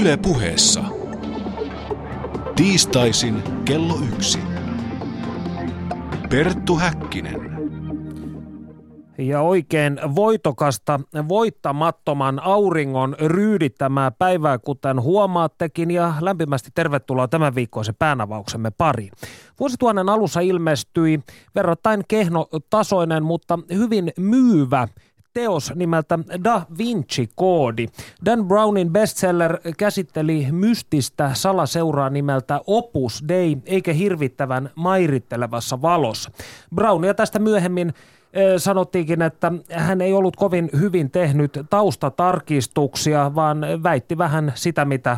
Yle Puheessa. Tiistaisin kello 1. Perttu Häkkinen. Ja oikein voitokasta, voittamattoman auringon ryydittämää päivää, kuten huomaattekin, ja lämpimästi tervetuloa tämän viikkoisen päänavauksemme pariin. Vuosituhannen alussa ilmestyi verrattain kehnotasoinen, mutta hyvin myyvä teos nimeltä Da Vinci-koodi. Dan Brownin bestseller käsitteli mystistä salaseuraa nimeltä Opus Dei, eikä hirvittävän mairittelevässä valossa. Brownia tästä myöhemmin sanottiinkin, että hän ei ollut kovin hyvin tehnyt taustatarkistuksia, vaan väitti vähän sitä, mitä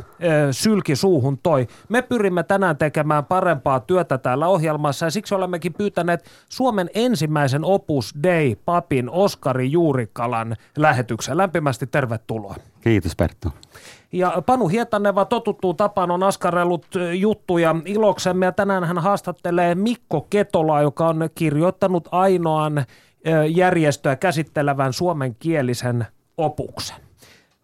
sylki suuhun toi. Me pyrimme tänään tekemään parempaa työtä täällä ohjelmassa, ja siksi olemmekin pyytäneet Suomen ensimmäisen Opus Dei -papin Oskari Juurikkalan lähetyksen. Lämpimästi tervetuloa. Kiitos, Perttu. Ja Panu Hietaneva totuttuun tapaan on askarellut juttuja iloksemme, ja tänään hän haastattelee Mikko Ketolaa, joka on kirjoittanut ainoan järjestöä käsittelevän suomenkielisen opuksen.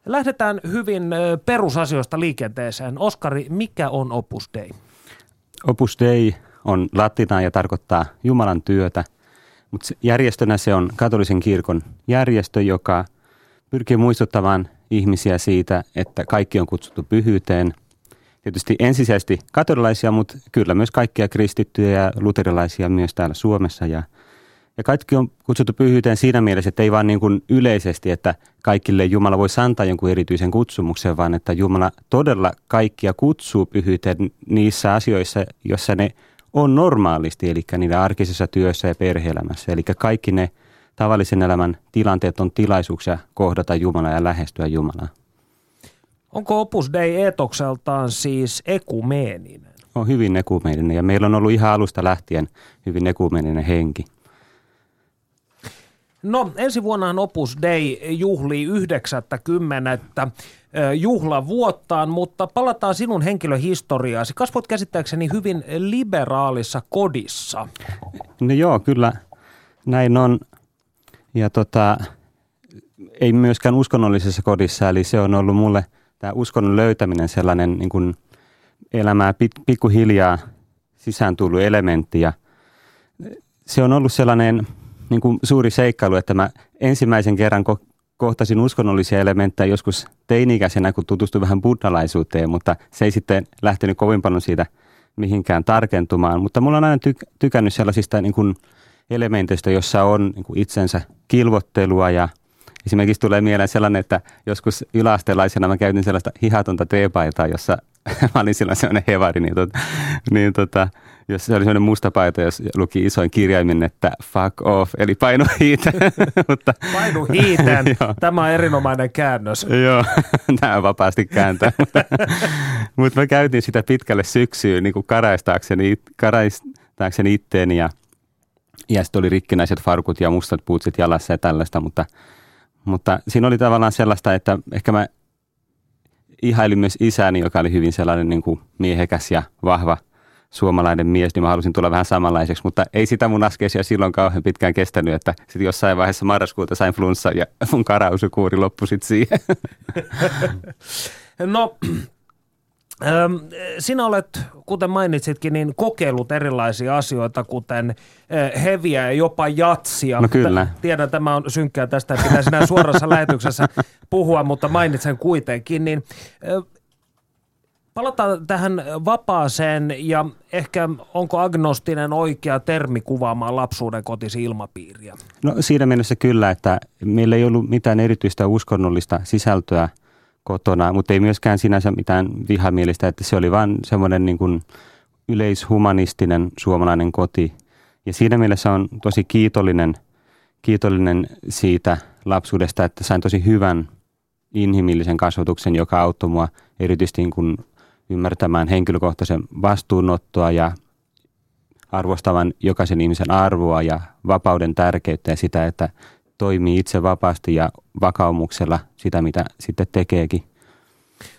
Lähdetään hyvin perusasioista liikenteeseen. Oskari, mikä on Opus Dei? Opus Dei on latinaa ja tarkoittaa Jumalan työtä, mutta järjestönä se on katolisen kirkon järjestö, joka pyrkii muistuttamaan ihmisiä siitä, että kaikki on kutsuttu pyhyyteen. Tietysti ensisijaisesti katolilaisia, mutta kyllä myös kaikkia kristittyjä ja luterilaisia myös täällä Suomessa. Ja kaikki on kutsuttu pyhyyteen siinä mielessä, että ei vaan niin kuin yleisesti, että kaikille Jumala voisi antaa jonkun erityisen kutsumuksen, vaan että Jumala todella kaikkia kutsuu pyhyyteen niissä asioissa, joissa ne on normaalisti, eli niiden arkisessa työssä ja perhe-elämässä. Eli kaikki ne tavallisen elämän tilanteet on tilaisuuksia kohdata Jumalaa ja lähestyä Jumalaa. Onko Opus Dei eetokseltaan siis ekumeeninen? On hyvin ekumeeninen, ja meillä on ollut ihan alusta lähtien hyvin ekumeeninen henki. No, ensi vuonnahan Opus Dei juhlii 90. juhlavuottaan, mutta palataan sinun henkilöhistoriaasi. Kasvoit käsittääkseni hyvin liberaalissa kodissa. No joo, kyllä näin on. Ja ei myöskään uskonnollisessa kodissa, eli se on ollut mulle tämä uskonnon löytäminen sellainen niin kuin elämää pikkuhiljaa sisään tullut elementti. Ja se on ollut sellainen niin kuin suuri seikkailu, että mä ensimmäisen kerran kohtasin uskonnollisia elementtejä joskus teini-ikäisenä, kun tutustuin vähän buddhalaisuuteen, mutta se ei sitten lähtenyt kovin paljon siitä mihinkään tarkentumaan. Mutta mulla on aina tykännyt sellaisista niin kuin elementeistä, jossa on niin kuin itsensä kilvottelua, ja esimerkiksi tulee mieleen sellainen, että joskus yläastelaisena mä käytin sellaista hihatonta teepaitaa, jossa mä olin silloin sellainen hevari, jos se oli sellainen musta paita, jos luki isoin kirjaimin, että fuck off, eli painu hiitän. Painu hiitän, tämä on erinomainen käännös. Joo, tämä vapaasti kääntää. Mutta mä käytin sitä pitkälle syksyyn niin kuin karaistaakseni itteeni, ja sitten oli rikkinäiset farkut ja mustat puutsit jalassa ja tällaista, mutta siinä oli tavallaan sellaista, että ehkä mä ihailin myös isäni, joka oli hyvin sellainen niin kuin miehekäs ja vahva suomalainen mies, niin mä halusin tulla vähän samanlaiseksi, mutta ei sitä mun askeisia silloin kauhean pitkään kestänyt, että sitten jossain vaiheessa marraskuuta sain flunssan ja mun karausukuuri loppui sitten siihen. No, sinä olet, kuten mainitsitkin, niin kokeillut erilaisia asioita, kuten heviä ja jopa jatsia. No kyllä. Tiedän, tämä on synkkää, tästä pitää sinä suorassa lähetyksessä puhua, mutta mainitsen kuitenkin. Niin, palataan tähän vapaaseen, ja ehkä onko agnostinen oikea termi kuvaamaan lapsuuden kotisi ilmapiiriä? No siinä mielessä kyllä, että meillä ei ollut mitään erityistä uskonnollista sisältöä kotona, mutta ei myöskään sinänsä mitään vihamielistä, että se oli vaan semmoinen niin kuin yleishumanistinen suomalainen koti. Ja siinä mielessä on tosi kiitollinen siitä lapsuudesta, että sain tosi hyvän inhimillisen kasvatuksen, joka auttoi mua erityisesti niin kuin ymmärtämään henkilökohtaisen vastuunottoa ja arvostavan jokaisen ihmisen arvoa ja vapauden tärkeyttä ja sitä, että toimii itse vapaasti ja vakaumuksella sitä, mitä sitten tekeekin.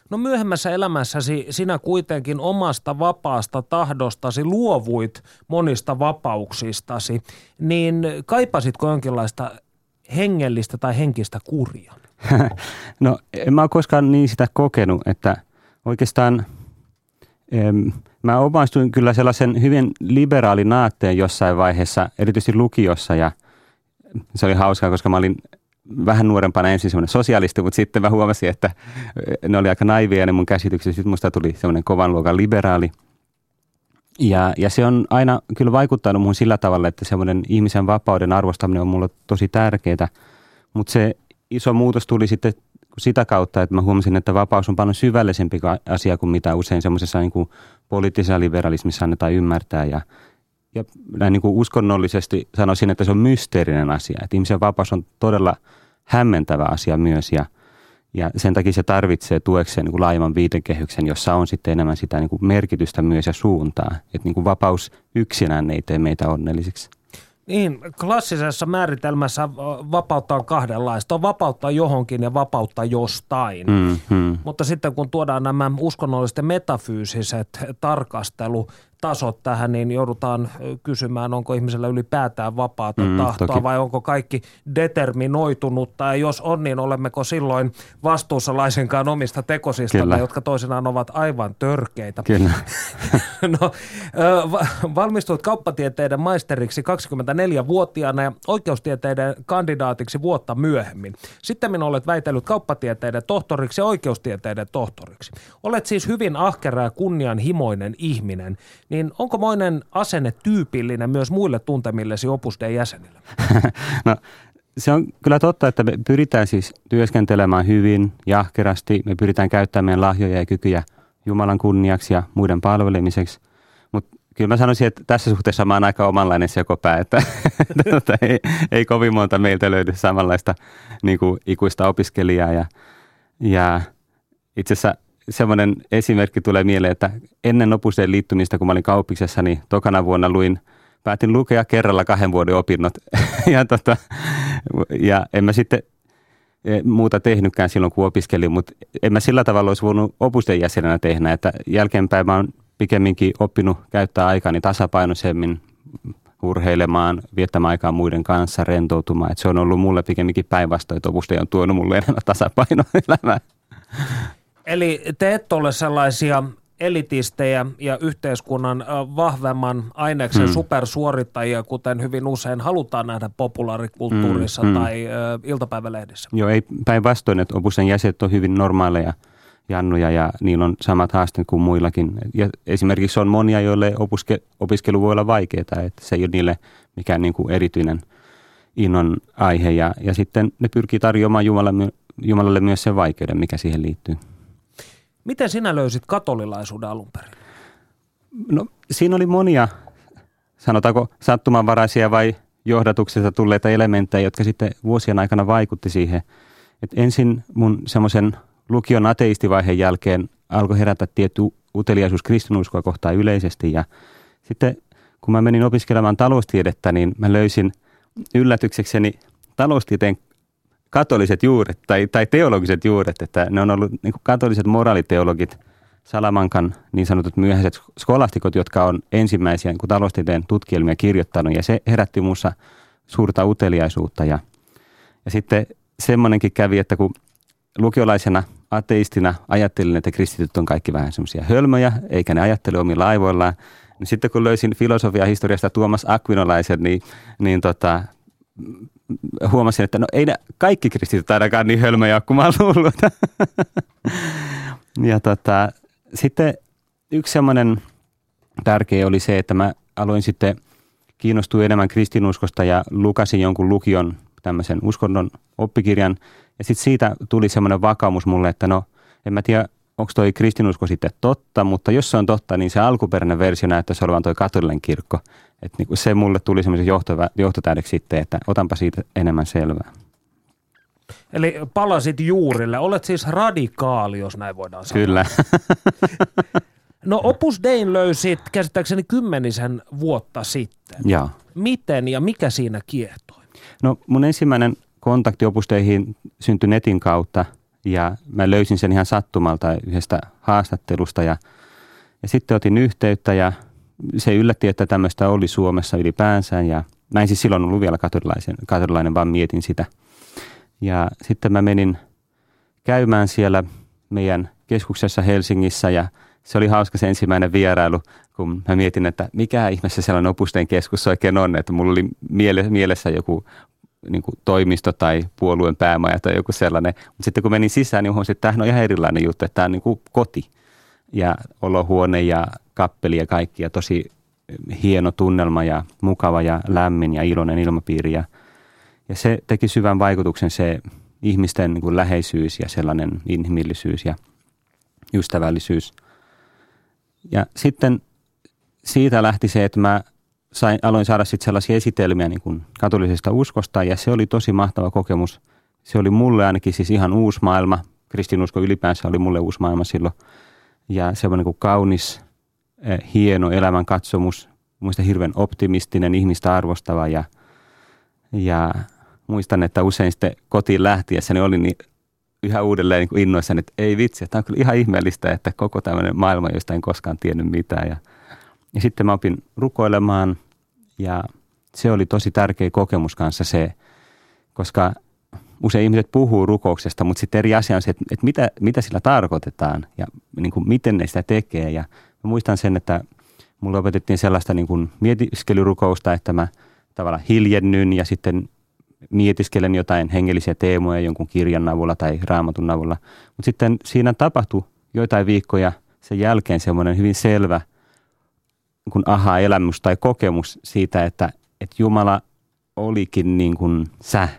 No myöhemmässä elämässäsi sinä kuitenkin omasta vapaasta tahdostasi luovuit monista vapauksistasi, niin kaipasitko jonkinlaista hengellistä tai henkistä kuria? No en mä ole koskaan niin sitä kokenut, että oikeastaan mä omastuin kyllä sellaisen hyvin liberaalin aatteen jossain vaiheessa, erityisesti lukiossa, ja se oli hauskaa, koska mä olin vähän nuorempana ensin semmoinen sosialisti, mutta sitten mä huomasin, että ne oli aika naivia ne mun käsityksessä. Sitten musta tuli semmoinen kovan luokan liberaali. Ja se on aina kyllä vaikuttanut mun sillä tavalla, että semmoinen ihmisen vapauden arvostaminen on mulle tosi tärkeää. Mutta se iso muutos tuli sitten sitä kautta, että mä huomasin, että vapaus on paljon syvällisempi asia kuin mitä usein semmoisessa niin kuin poliittisessa liberalismissa annetaan ymmärtää. Ja näin niin kuin uskonnollisesti sanoisin, että se on mysteerinen asia. Että ihmisen vapaus on todella hämmentävä asia myös ja sen takia se tarvitsee tuekseen niin kuin laajemman viitekehyksen, jossa on sitten enemmän sitä niin kuin merkitystä myös ja suuntaa. Että niin kuin vapaus yksinään ei tee meitä onnellisiksi. Niin, klassisessa määritelmässä vapautta on kahdenlaista. On vapautta johonkin ja vapautta jostain. Mutta sitten kun tuodaan nämä uskonnolliset ja metafyysiset tarkastelutasot tähän, niin joudutaan kysymään, onko ihmisellä ylipäätään vapaata tahtoa toki. Vai onko kaikki determinoitunutta. Ja jos on, niin olemmeko silloin vastuussa laisinkaan omista tekosistamme, jotka toisinaan ovat aivan törkeitä. Kyllä. No, valmistuit kauppatieteiden maisteriksi 24-vuotiaana ja oikeustieteiden kandidaatiksi vuotta myöhemmin. Sittemmin olet väitellyt kauppatieteiden tohtoriksi ja oikeustieteiden tohtoriksi. Olet siis hyvin ahkera ja kunnianhimoinen ihminen. Niin onko moinen asenne tyypillinen myös muille tuntemillesi Opus Dei jäsenille? No, se on kyllä totta, että me pyritään siis työskentelemään hyvin ja ahkerasti. Me pyritään käyttämään meidän lahjoja ja kykyjä Jumalan kunniaksi ja muiden palvelemiseksi. Mutta kyllä mä sanoisin, että tässä suhteessa mä oon aika omanlainen sekopää, että ei kovin monta meiltä löydy samanlaista niin kuin ikuista opiskelijaa. Ja itse asiassa semmoinen esimerkki tulee mieleen, että ennen Opus Dein liittymistä, kun mä olin kauppiksessa, niin tokana vuonna päätin lukea kerralla 2 vuoden opinnot. ja en mä sitten muuta tehnytkään silloin, kun opiskelin, mutta en mä sillä tavalla olisi voinut Opus Dein jäsenenä tehdä, että jälkeenpäin mä oon pikemminkin oppinut käyttää aikaani tasapainoisemmin, urheilemaan, viettämään aikaa muiden kanssa, rentoutumaan. Et se on ollut mulle pikemminkin päinvastoin, että Opus Dei on tuonut mulle enemmän tasapainoa elämään. Eli te et ole sellaisia elitistejä ja yhteiskunnan vahvemman aineksen supersuorittajia, kuten hyvin usein halutaan nähdä populaarikulttuurissa tai iltapäivälehdissä. Joo, ei päinvastoin, että Opus Dein jäsenet on hyvin normaaleja jannuja ja niillä on samat haasteet kuin muillakin. Ja esimerkiksi on monia, joille opiskelu voi olla vaikeaa, että se ei ole niille mikään niin kuin erityinen innon aihe. Ja sitten ne pyrkii tarjoamaan Jumalalle myös sen vaikeuden, mikä siihen liittyy. Miten sinä löysit katolilaisuuden alun perin? No siinä oli monia, sanotaanko sattumanvaraisia vai johdatuksesta tulleita elementtejä, jotka sitten vuosien aikana vaikutti siihen. Et ensin mun semmoisen lukion ateistivaiheen jälkeen alkoi herätä tietty uteliaisuus kristinuskoa kohtaan yleisesti. Ja sitten kun mä menin opiskelemaan taloustiedettä, niin mä löysin yllätyksekseni taloustieteen katoliset juuret tai teologiset juuret. Että ne on ollut niin kuin katoliset moraaliteologit, Salamankan niin sanotut myöhäiset skolastikot, jotka on ensimmäisiä niin kuin taloustieteen tutkielmia kirjoittanut. Ja se herätti minussa suurta uteliaisuutta. Ja sitten semmoinenkin kävi, että kun lukiolaisena ateistina ajattelin, että kristityt on kaikki vähän semmoisia hölmöjä, eikä ne ajattele omilla aivoillaan. Sitten kun löysin filosofiahistoriasta Tuomas Akvinolaisen, niin huomasin, että no ei kaikki kristityt ainakaan niin hölmöjä ole kuin mä olen luullut. Ja sitten yksi semmoinen tärkeä oli se, että mä aloin sitten kiinnostua enemmän kristinuskosta ja lukasin jonkun lukion tämmöisen uskonnon oppikirjan. Ja sitten siitä tuli semmoinen vakaumus mulle, että no en mä tiedä, onko toi kristinusko sitten totta, mutta jos se on totta, niin se alkuperäinen versio näyttäisi olevan toi katolinen kirkko. Että niinku se mulle tuli semmoisen johtotähdeksi sitten, että otanpa siitä enemmän selvää. Eli palasit juurille. Olet siis radikaali, jos näin voidaan sanoa. Kyllä. No Opus Dein löysit käsittääkseni 10 vuotta sitten. Joo. Miten ja mikä siinä kiehtoi? No mun ensimmäinen kontakti Opus Deihin syntyi netin kautta ja mä löysin sen ihan sattumalta yhdestä haastattelusta ja sitten otin yhteyttä ja se yllätti, että tämmöistä oli Suomessa ylipäänsä ja mä en siis silloin ollut vielä katolilainen, vaan mietin sitä. Ja sitten mä menin käymään siellä meidän keskuksessa Helsingissä ja se oli hauska se ensimmäinen vierailu, kun mä mietin, että mikä ihmeessä sellainen Opusten keskus oikein on, että mulla oli mielessä joku niin kuin toimisto tai puolueen päämaja tai joku sellainen, mutta sitten kun menin sisään, niin huomasin, että tämähän on ihan erilainen juttu, että tämä on niin kuin koti ja olohuone ja kappeli ja kaikki ja tosi hieno tunnelma ja mukava ja lämmin ja iloinen ilmapiiri ja se teki syvän vaikutuksen se ihmisten niin kuin läheisyys ja sellainen inhimillisyys ja ystävällisyys. Ja sitten siitä lähti se, että mä aloin saada sitten sellaisia esitelmiä niin kuin katolisesta uskosta ja se oli tosi mahtava kokemus. Se oli mulle ainakin siis ihan uusi maailma. Kristinusko ylipäänsä oli mulle uusi maailma silloin ja semmoinen kuin kaunis, hieno elämän katsomus. Muistan hirveän optimistinen, ihmistä arvostava ja muistan, että usein sitten kotiin lähtiessäni oli niin yhä uudelleen niin kuin innoissani, että ei vitsi, tämä on kyllä ihan ihmeellistä, että koko tämmöinen maailma, josta en koskaan tiennyt mitään. Ja sitten mä opin rukoilemaan ja se oli tosi tärkeä kokemus kanssa se, koska usein ihmiset puhuu rukouksesta, mutta sitten eri asia on se, että mitä sillä tarkoitetaan ja niin kuin miten ne sitä tekee. Ja mä muistan sen, että mulle opetettiin sellaista niin kuin mietiskelyrukousta, että mä tavallaan hiljennyn ja sitten mietiskelen jotain hengellisiä teemoja jonkun kirjan avulla tai raamatun avulla. Mutta sitten siinä tapahtui joitain viikkoja sen jälkeen semmoinen hyvin selvä kun aha-elämys tai kokemus siitä, että Jumala olikin niin kuin sä,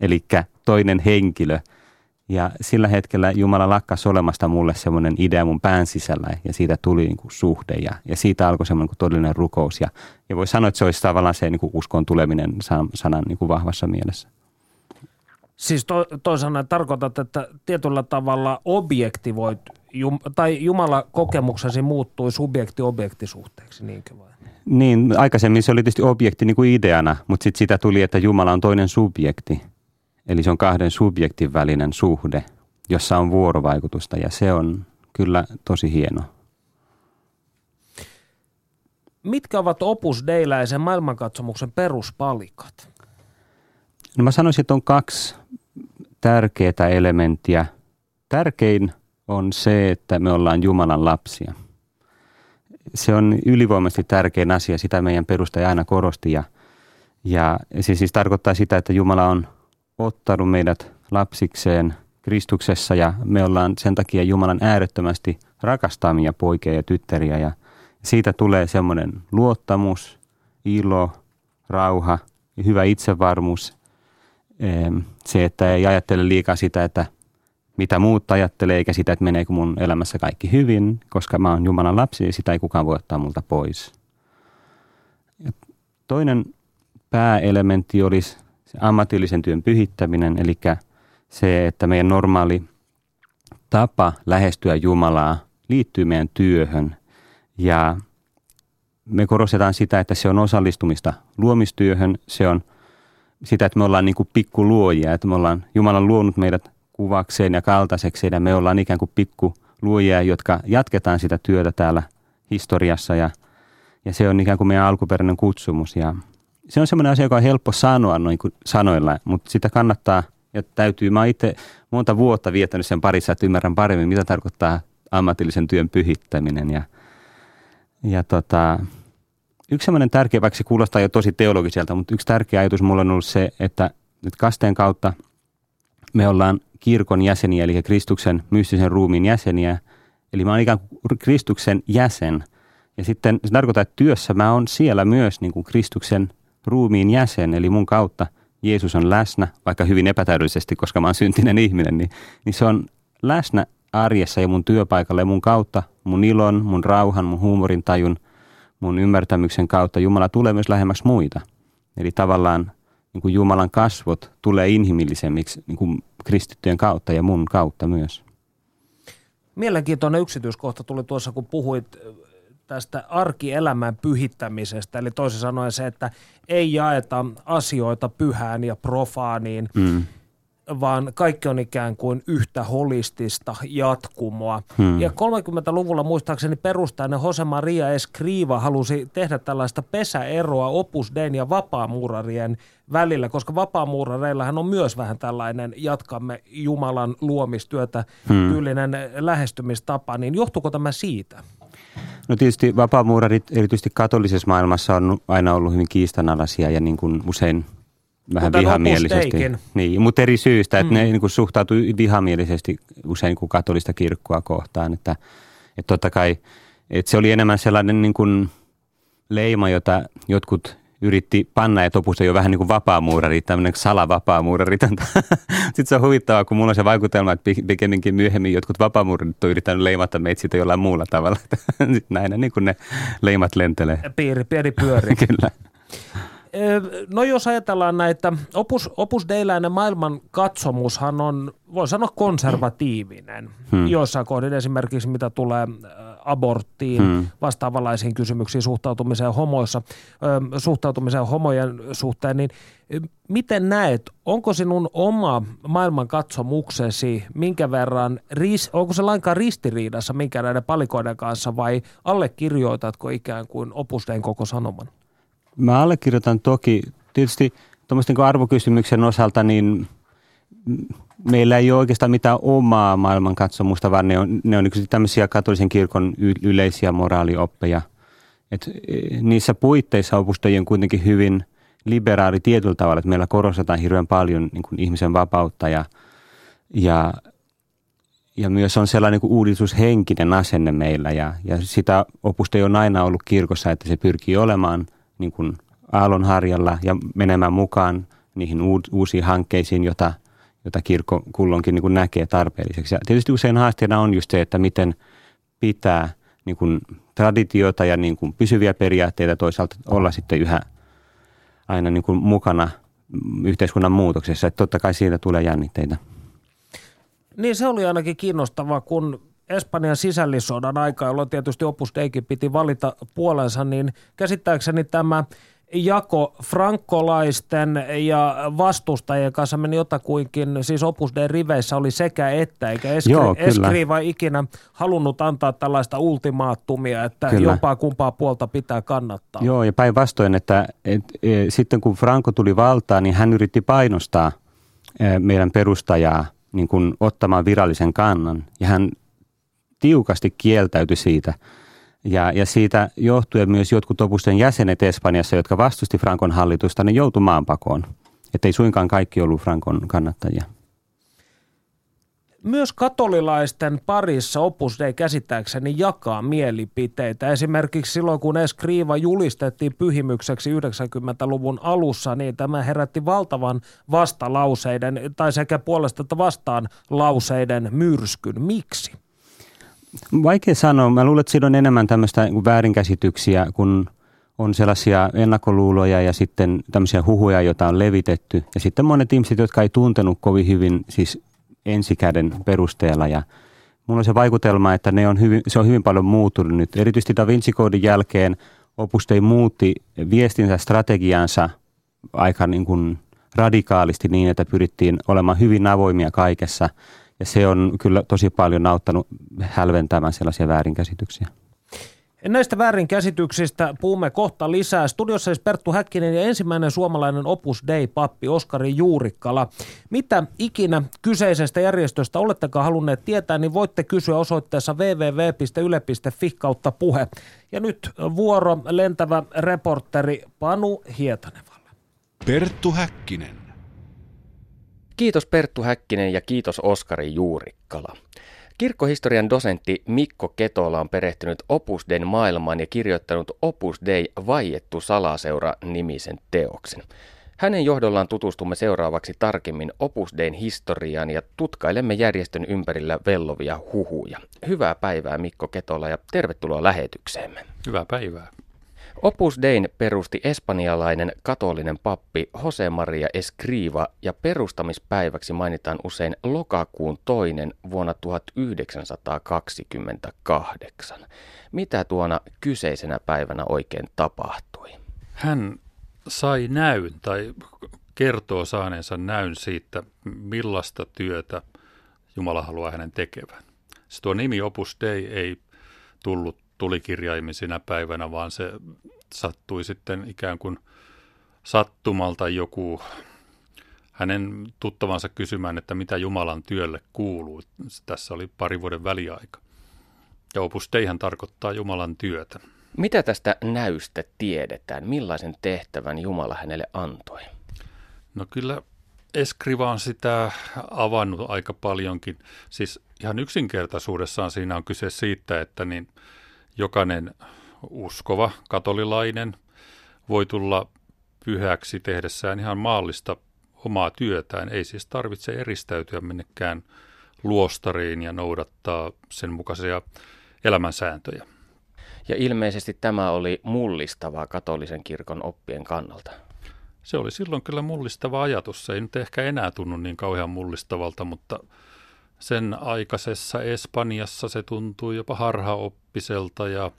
eli toinen henkilö. Ja sillä hetkellä Jumala lakkasi olemasta mulle semmoinen idea mun pään sisällä ja siitä tuli niin kuin suhde ja siitä alkoi semmoinen kuin todellinen rukous. Ja voi sanoa, että se olisi tavallaan se niin kuin uskon tuleminen sanan niin kuin vahvassa mielessä. Siis toisaalta tarkoitat, että tietyllä tavalla objektivoit tai Jumala kokemuksesi muuttui subjekti-objektisuhteeksi, niinkö vai? Niin, aikaisemmin se oli tietysti objekti niin kuin ideana, mutta sitten sitä tuli, että Jumala on toinen subjekti. Eli se on kahden subjektin välinen suhde, jossa on vuorovaikutusta ja se on kyllä tosi hieno. Mitkä ovat Opus Deiläisen maailmankatsomuksen peruspalikat? No mä sanoisin, että on kaksi tärkeää elementtiä. Tärkein on se, että me ollaan Jumalan lapsia. Se on ylivoimaisesti tärkein asia, sitä meidän perustaja aina korosti. Ja se siis tarkoittaa sitä, että Jumala on ottanut meidät lapsikseen Kristuksessa ja me ollaan sen takia Jumalan äärettömästi rakastamia poikia ja tyttäriä ja siitä tulee semmoinen luottamus, ilo, rauha ja hyvä itsevarmuus. Se, että ei ajattele liikaa sitä, että mitä muut ajattelee eikä sitä, että meneekö mun elämässä kaikki hyvin, koska mä oon Jumalan lapsi ja sitä ei kukaan voi ottaa multa pois. Ja toinen pääelementti olisi ammatillisen työn pyhittäminen, eli se, että meidän normaali tapa lähestyä Jumalaa liittyy meidän työhön. Ja me korostetaan sitä, että se on osallistumista luomistyöhön, se on sitä, että me ollaan niin kuin pikkuluojia, että me ollaan Jumalan luonut meidät kuvakseen ja kaltaisekseen ja me ollaan ikään kuin pikkuluojia, jotka jatketaan sitä työtä täällä historiassa ja se on ikään kuin meidän alkuperäinen kutsumus ja se on semmoinen asia, joka on helppo sanoa noin kuin sanoilla, mutta sitä kannattaa ja täytyy. Mä oon itse monta vuotta viettänyt sen parissa, että ymmärrän paremmin, mitä tarkoittaa ammatillisen työn pyhittäminen. Yksi semmoinen tärkeä, vaikka se kuulostaa jo tosi teologiselta, mutta yksi tärkeä ajatus mulla on ollut se, että nyt kasteen kautta me ollaan kirkon jäseniä, eli Kristuksen mystisen ruumiin jäseniä. Eli mä oon ikään kuin Kristuksen jäsen. Ja sitten se tarkoittaa, että työssä mä oon siellä myös niin kuin Kristuksen ruumiin jäsen, eli mun kautta Jeesus on läsnä, vaikka hyvin epätäydellisesti, koska mä oon syntinen ihminen, niin se on läsnä arjessa ja mun työpaikalla ja mun kautta, mun ilon, mun rauhan, mun huumorintajun, mun ymmärtämyksen kautta Jumala tulee myös lähemmäksi muita. Eli tavallaan niin kuin Jumalan kasvot tulee inhimillisemmiksi niin kuin kristittyjen kautta ja mun kautta myös. Mielenkiintoinen yksityiskohta tuli tuossa, kun puhuit tästä arkielämän pyhittämisestä, eli toisin sanoen se, että ei jaeta asioita pyhään ja profaaniin. vaan kaikki on ikään kuin yhtä holistista jatkumoa. Ja 30-luvulla muistaakseni perustainen Jose Maria Escrivá halusi tehdä tällaista pesäeroa Opus Dein ja vapaamuurarien välillä, koska vapaamuurareillahan on myös vähän tällainen jatkamme Jumalan luomistyötä tyylinen lähestymistapa, niin johtuuko tämä siitä? No tietysti vapaamuurarit erityisesti katolisessa maailmassa on aina ollut hyvin kiistanalaisia ja niin kuin usein vähän vihamielisesti. Niin, mutta eri syystä, että ne niin kuin suhtautui vihamielisesti usein niin kuin katolista kirkkoa kohtaan. Että totta kai, että se oli enemmän sellainen niin kuin leima, jota jotkut yritti panna ja topusta jo vähän niin kuin vapaamuurari, tämmöinen salavapaamuurari. Sitten se on huvittavaa, kun mulla on se vaikutelma, että pikemminkin myöhemmin jotkut vapaamuurarit on yrittänyt leimata meitä siitä jollain muulla tavalla. Näinä niin kuin ne leimat lentelee. Pieni pyöri. Kyllä. No jos ajatellaan näitä, Opus Deiläinen maailman katsomushan on, voi sanoa, konservatiivinen, joissain kohdin esimerkiksi mitä tulee aborttiin, vastaavanlaisiin kysymyksiin suhtautumiseen homoissa, suhtautumiseen homojen suhteen, niin miten näet, onko sinun oma maailman katsomuksesi minkä verran, onko se lainkaan ristiriidassa minkä näiden palikoiden kanssa vai allekirjoitatko ikään kuin Opus Dein koko sanoman? Mä allekirjoitan toki. Tietysti tuommoisten niin arvokysymyksen osalta, niin meillä ei ole oikeastaan mitään omaa maailmankatsomusta, vaan ne on tämmöisiä katolisen kirkon yleisiä moraalioppeja. Et niissä puitteissa Opus Dei on kuitenkin hyvin liberaali tietyllä tavalla, että meillä korostetaan hirveän paljon niin kuin ihmisen vapautta ja myös on sellainen niin uudistushenkinen asenne meillä. Ja sitä Opus Dei on aina ollut kirkossa, että se pyrkii olemaan niin kuin aallonharjalla ja menemään mukaan niihin uusiin hankkeisiin, jota kirkko kulloinkin niin kuin näkee tarpeelliseksi. Ja tietysti usein haasteena on just se, että miten pitää niin kuin traditiota ja niin kuin pysyviä periaatteita toisaalta olla sitten yhä aina niin kuin mukana yhteiskunnan muutoksessa. Että totta kai siitä tulee jännitteitä. Niin se oli ainakin kiinnostavaa, kun Espanjan sisällissodan aikaa, jolloin tietysti Opus Deikin piti valita puolensa, niin käsittääkseni tämä jako frankkolaisten ja vastustajien kanssa meni jotakuinkin, siis Opus Dei riveissä oli sekä että, eikä Escrivá ikinä halunnut antaa tällaista ultimaattumia, että kyllä, jopa kumpaa puolta pitää kannattaa. Joo, ja päinvastoin, että sitten kun Franco tuli valtaan, niin hän yritti painostaa meidän perustajaa niin kuin ottamaan virallisen kannan, ja hän tiukasti kieltäytyi siitä. Ja siitä johtuen myös jotkut Opus Dein jäsenet Espanjassa, jotka vastusti Frankon hallitusta, ne joutui maanpakoon. Että ei suinkaan kaikki ollut Frankon kannattajia. Myös katolilaisten parissa Opus Dei käsittääkseni jakaa mielipiteitä. Esimerkiksi silloin, kun Escrivá julistettiin pyhimykseksi 90-luvun alussa, niin tämä herätti valtavan vastalauseiden, tai sekä puolesta että vastaan lauseiden myrskyn. Miksi? Vaikea sanoa. Mä luulen, että siinä on enemmän tämmöistä väärinkäsityksiä, kun on sellaisia ennakkoluuloja ja sitten tämmöisiä huhuja, joita on levitetty. Ja sitten monet ihmiset, jotka ei tuntenut kovin hyvin siis ensikäden perusteella. Ja mulla on se vaikutelma, että se on hyvin paljon muuttunut nyt. Erityisesti Da Vinci-koodin jälkeen Opus Dei muutti viestinsä strategiansa aika niin kuin radikaalisti niin, että pyrittiin olemaan hyvin avoimia kaikessa. Ja se on kyllä tosi paljon auttanut hälventämään sellaisia väärinkäsityksiä. Näistä väärinkäsityksistä puhumme kohta lisää. Studiossa siis Perttu Häkkinen ja ensimmäinen suomalainen Opus Dei-pappi Oskari Juurikkala. Mitä ikinä kyseisestä järjestöstä olettekaan halunneet tietää, niin voitte kysyä osoitteessa www.yle.fi/puhe. Ja nyt vuoro lentävä reporteri Panu Hietanevalle. Perttu Häkkinen. Kiitos Perttu Häkkinen ja kiitos Oskari Juurikkala. Kirkkohistorian dosentti Mikko Ketola on perehtynyt Opus Dein maailmaan ja kirjoittanut Opus Dei vaiettu salaseura-nimisen teoksen. Hänen johdollaan tutustumme seuraavaksi tarkemmin Opus Dein historiaan ja tutkailemme järjestön ympärillä vellovia huhuja. Hyvää päivää Mikko Ketola ja tervetuloa lähetykseemme. Hyvää päivää. Opus Dein perusti espanjalainen katolinen pappi Jose Maria Escrivá ja perustamispäiväksi mainitaan usein lokakuun 2. vuonna 1928. Mitä tuona kyseisenä päivänä oikein tapahtui? Hän sai näyn tai kertoo saaneensa näyn siitä, millaista työtä Jumala haluaa hänen tekevän. Se tuo nimi Opus Dei ei tullut tulikirjaimisinä päivänä, vaan se sattui sitten ikään kuin sattumalta joku hänen tuttavansa kysymään, että mitä Jumalan työlle kuuluu. Tässä oli 2 vuoden väliaika. Ja Opus Deihän tarkoittaa Jumalan työtä. Mitä tästä näystä tiedetään? Millaisen tehtävän Jumala hänelle antoi? No kyllä Escriva on sitä avannut aika paljonkin. Siis ihan yksinkertaisuudessaan siinä on kyse siitä, että niin jokainen uskova katolilainen voi tulla pyhäksi tehdessään ihan maallista omaa työtään. Ei siis tarvitse eristäytyä minnekään luostariin ja noudattaa sen mukaisia elämänsääntöjä. Ja ilmeisesti tämä oli mullistavaa katolisen kirkon oppien kannalta. Se oli silloin kyllä mullistava ajatus. Se ei nyt ehkä enää tunnu niin kauhean mullistavalta, mutta sen aikaisessa Espanjassa se tuntui jopa harhaoppiselta ja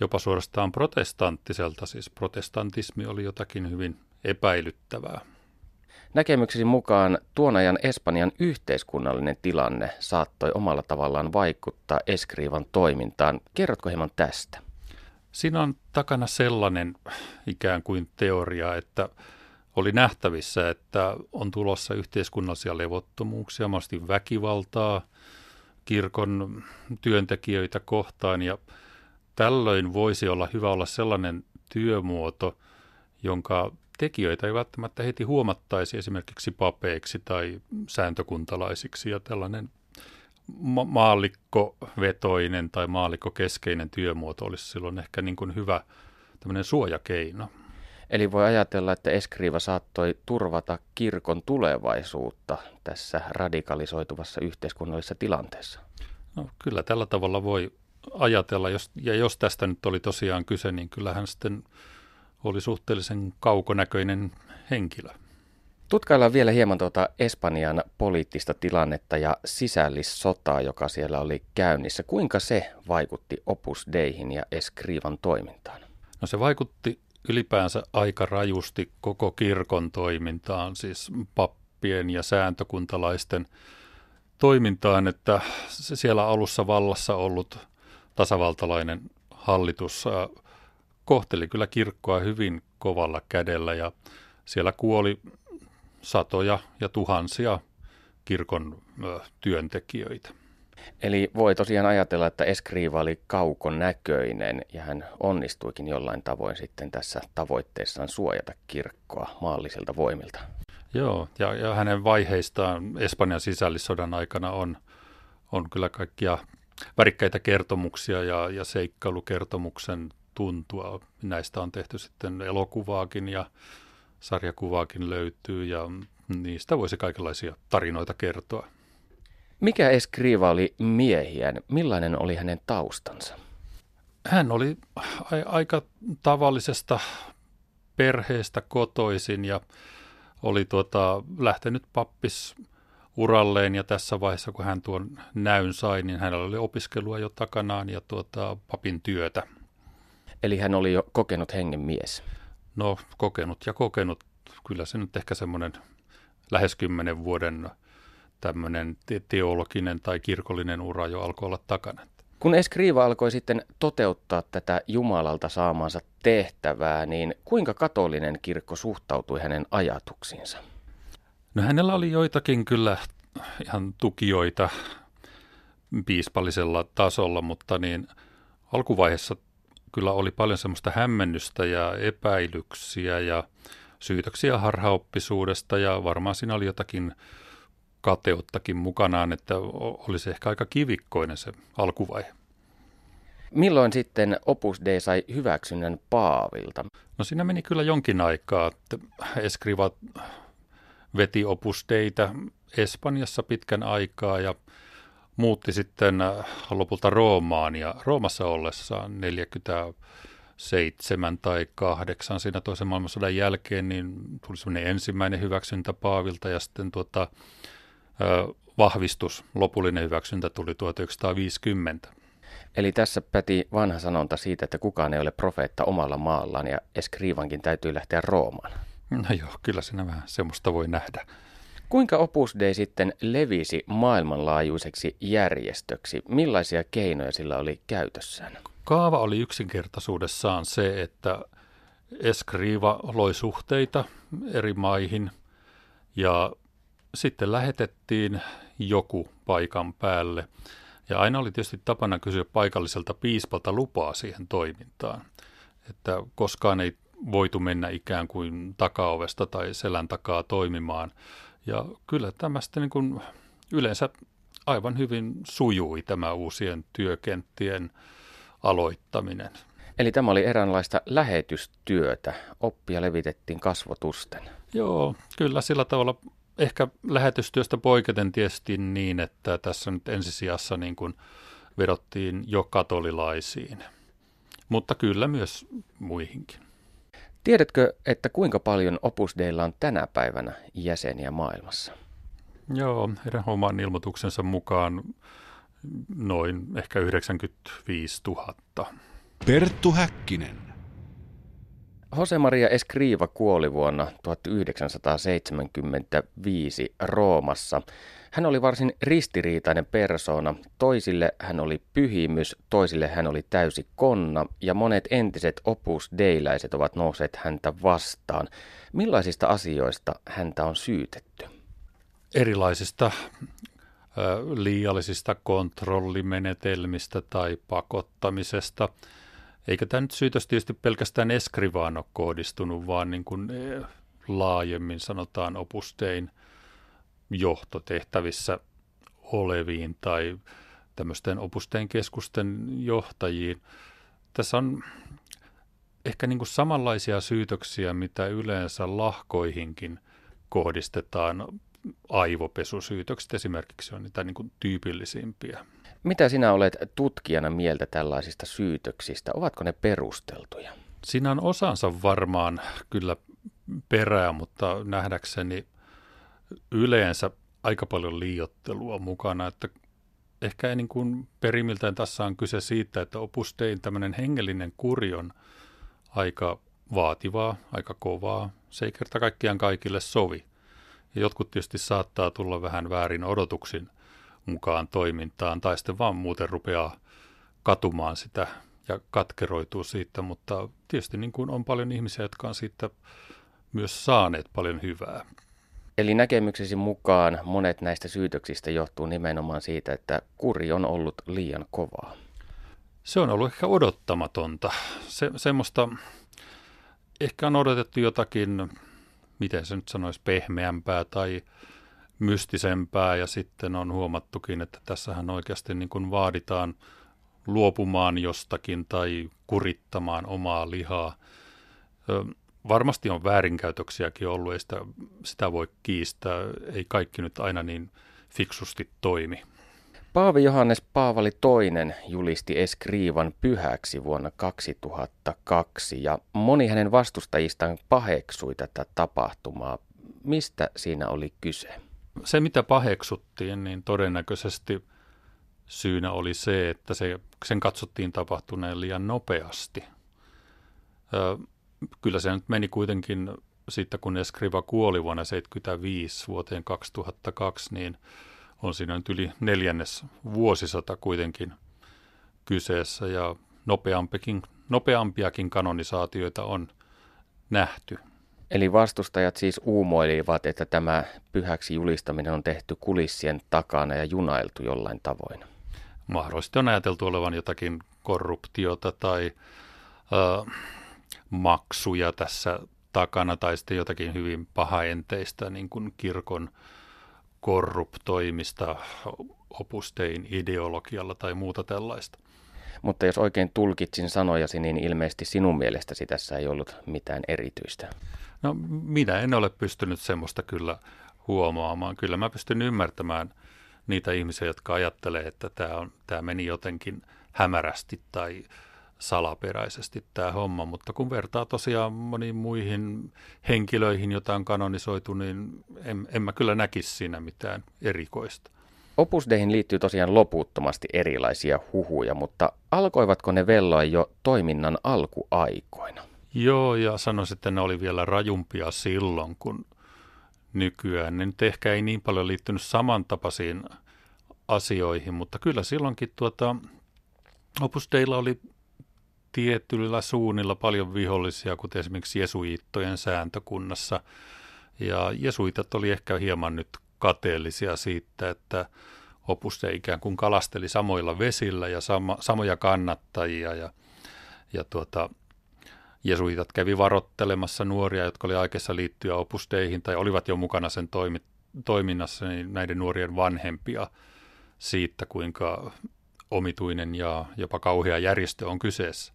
jopa suorastaan protestanttiselta. Siis protestantismi oli jotakin hyvin epäilyttävää. Näkemyksesi mukaan tuon ajan Espanjan yhteiskunnallinen tilanne saattoi omalla tavallaan vaikuttaa Escrivan toimintaan. Kerrotko hieman tästä? Siinä on takana sellainen ikään kuin teoria, että oli nähtävissä, että on tulossa yhteiskunnallisia levottomuuksia, mahdollisesti väkivaltaa kirkon työntekijöitä kohtaan. Ja tällöin voisi olla hyvä olla sellainen työmuoto, jonka tekijöitä ei välttämättä heti huomattaisi esimerkiksi papeiksi tai sääntökuntalaisiksi, ja tällainen maallikkovetoinen tai maallikkokeskeinen työmuoto olisi silloin ehkä niin kuin hyvä tämmöinen suojakeino. Eli voi ajatella, että Escriva saattoi turvata kirkon tulevaisuutta tässä radikalisoituvassa yhteiskunnallisessa tilanteessa. No, kyllä tällä tavalla voi ajatella, jos tästä nyt oli tosiaan kyse, niin kyllähän sitten oli suhteellisen kaukonäköinen henkilö. Tutkaillaan vielä hieman tuota Espanjan poliittista tilannetta ja sisällissotaa, joka siellä oli käynnissä. Kuinka se vaikutti Opus Deihin ja Escrivan toimintaan? No se vaikutti ylipäänsä aika rajusti koko kirkon toimintaan, siis pappien ja sääntökuntalaisten toimintaan, että se siellä alussa vallassa ollut tasavaltalainen hallitus kohteli kyllä kirkkoa hyvin kovalla kädellä ja siellä kuoli satoja ja tuhansia kirkon työntekijöitä. Eli voi tosiaan ajatella, että Escriva oli kaukonäköinen ja hän onnistuikin jollain tavoin sitten tässä tavoitteessaan suojata kirkkoa maallisilta voimilta. Joo, ja hänen vaiheistaan Espanjan sisällissodan aikana on kyllä kaikkia värikkäitä kertomuksia ja seikkailukertomuksen tuntua. Näistä on tehty sitten elokuvaakin ja sarjakuvaakin löytyy ja niistä voisi kaikenlaisia tarinoita kertoa. Mikä Escriva oli miehiään? Millainen oli hänen taustansa? Hän oli aika tavallisesta perheestä kotoisin ja oli lähtenyt pappisuralleen ja tässä vaiheessa kun hän tuon näyn sai, niin hänellä oli opiskelua jo takanaan ja papin työtä. Eli hän oli jo kokenut hengen mies. No kokenut. Kyllä se nyt ehkä semmoinen lähes 10 vuoden tämmöinen teologinen tai kirkollinen ura jo alkoi olla takana. Kun Escriva alkoi sitten toteuttaa tätä Jumalalta saamaansa tehtävää, niin kuinka katolinen kirkko suhtautui hänen ajatuksiinsa? No hänellä oli joitakin kyllä ihan tukijoita piispallisella tasolla, mutta niin alkuvaiheessa kyllä oli paljon semmoista hämmennystä ja epäilyksiä ja syytöksiä harhaoppisuudesta ja varmaan siinä oli jotakin kateuttakin mukanaan, että olisi ehkä aika kivikkoinen se alkuvaihe. Milloin sitten Opus Dei sai hyväksynnän paavilta? No siinä meni kyllä jonkin aikaa, että Escriva veti Opus Deitä Espanjassa pitkän aikaa ja muutti sitten lopulta Roomaan ja Roomassa ollessaan 47 tai 8 siinä toisen maailmansodan jälkeen niin tuli semmoinen ensimmäinen hyväksyntä paavilta ja sitten vahvistus, lopullinen hyväksyntä tuli 1950. Eli tässä päti vanha sanonta siitä, että kukaan ei ole profeetta omalla maallaan ja Escrivankin täytyy lähteä Roomaan. No joo, kyllä siinä vähän semmoista voi nähdä. Kuinka Opus Dei sitten levisi maailmanlaajuiseksi järjestöksi? Millaisia keinoja sillä oli käytössään? Kaava oli yksinkertaisuudessaan se, että Escriva loi suhteita eri maihin ja sitten lähetettiin joku paikan päälle. Ja aina oli tietysti tapana kysyä paikalliselta piispalta lupaa siihen toimintaan, että koskaan ei voitu mennä ikään kuin takaovesta tai selän takaa toimimaan. Ja kyllä tämä sitten niin kuin yleensä aivan hyvin sujui tämä uusien työkenttien aloittaminen. Eli tämä oli eräänlaista lähetystyötä. Oppia levitettiin kasvotusten. Joo, kyllä sillä tavalla ehkä lähetystyöstä poiketen tietysti niin, että tässä nyt ensisijassa niin kuin vedottiin jo katolilaisiin, mutta kyllä myös muihinkin. Tiedätkö, että kuinka paljon Opus Deilla on tänä päivänä jäseniä maailmassa? Joo, heidän oman ilmoituksensa mukaan noin ehkä 95 000. Perttu Häkkinen. José María Escrivá kuoli vuonna 1975 Roomassa. Hän oli varsin ristiriitainen persoona. Toisille hän oli pyhimys, toisille hän oli täysi konna ja monet entiset Opus Deiläiset ovat nousseet häntä vastaan. Millaisista asioista häntä on syytetty? Erilaisista liiallisista kontrollimenetelmistä tai pakottamisesta. Eikä tämä nyt syytös tietysti pelkästään Escrivaan ole kohdistunut, vaan niin kuin laajemmin sanotaan Opus Dein johtotehtävissä oleviin tai tämmöisten Opus Dein keskusten johtajiin. Tässä on ehkä niin kuin samanlaisia syytöksiä, mitä yleensä lahkoihinkin kohdistetaan. Aivopesusyytökset esimerkiksi on niitä niin kuin tyypillisimpiä. Mitä sinä olet tutkijana mieltä tällaisista syytöksistä? Ovatko ne perusteltuja? Siinä on osansa varmaan kyllä perää, mutta nähdäkseni yleensä aika paljon liioittelua mukana. Että ehkä ei niin kuin perimiltään tässä on kyse siitä, että Opus Dein tämmöinen hengellinen kuri on aika vaativaa, aika kovaa. Se ei kerta kaikkiaan kaikille sovi. Ja jotkut tietysti saattaa tulla vähän väärin odotuksin mukaan toimintaan, tai sitten vaan muuten rupeaa katumaan sitä ja katkeroituu siitä, mutta tietysti niin kuin on paljon ihmisiä, jotka on siitä myös saaneet paljon hyvää. Eli näkemyksesi mukaan monet näistä syytöksistä johtuu nimenomaan siitä, että kuri on ollut liian kovaa. Se on ollut ehkä odottamatonta. Semmoista ehkä on odotettu jotakin, miten se nyt sanoisi, pehmeämpää tai mystisempää, ja sitten on huomattukin, että tässähän oikeasti niin kuin vaaditaan luopumaan jostakin tai kurittamaan omaa lihaa. Varmasti on väärinkäytöksiäkin ollut, ei sitä voi kiistää, ei kaikki nyt aina niin fiksusti toimi. Paavi Johannes Paavali II julisti Escrivan pyhäksi vuonna 2002 ja moni hänen vastustajistaan paheksui tätä tapahtumaa. Mistä siinä oli kyse? Se, mitä paheksuttiin, niin todennäköisesti syynä oli se, että sen katsottiin tapahtuneen liian nopeasti. Kyllä se nyt meni kuitenkin siitä, kun Escriva kuoli vuonna 1975 vuoteen 2002, niin on siinä nyt yli 4. vuosisata kuitenkin kyseessä, ja nopeampiakin kanonisaatioita on nähty. Eli vastustajat siis uumoilivat, että tämä pyhäksi julistaminen on tehty kulissien takana ja junailtu jollain tavoin. Mahdollisesti on ajateltu olevan jotakin korruptiota tai maksuja tässä takana tai sitten jotakin hyvin pahaenteistä niin kuin kirkon korruptoimista Opus Dein ideologialla tai muuta tällaista. Mutta jos oikein tulkitsin sanojasi, niin ilmeisesti sinun mielestäsi tässä ei ollut mitään erityistä. No minä en ole pystynyt semmoista kyllä huomaamaan. Kyllä mä pystyn ymmärtämään niitä ihmisiä, jotka ajattelee, että tämä meni jotenkin hämärästi tai salaperäisesti tämä homma, mutta kun vertaa tosiaan moniin muihin henkilöihin, joita on kanonisoitu, niin en mä kyllä näkisi siinä mitään erikoista. Opus Deihin liittyy tosiaan loputtomasti erilaisia huhuja, mutta alkoivatko ne velloa jo toiminnan alkuaikoina? Joo, ja sanoisin, että ne oli vielä rajumpia silloin kuin nykyään. Ne nyt ehkä ei niin paljon liittynyt samantapaisiin asioihin, mutta kyllä silloinkin Opus Deilla oli tietyillä suunnilla paljon vihollisia, kuten esimerkiksi jesuiittojen sääntökunnassa. Ja jesuitat oli ehkä hieman nyt kateellisia siitä, että Opus Dei ikään kuin kalasteli samoilla vesillä ja samoja kannattajia. Jesuitat kävi varoittelemassa nuoria, jotka oli aikeissa liittyä Opus Deihin tai olivat jo mukana sen toiminnassa, niin näiden nuorien vanhempia siitä, kuinka omituinen ja jopa kauhea järjestö on kyseessä.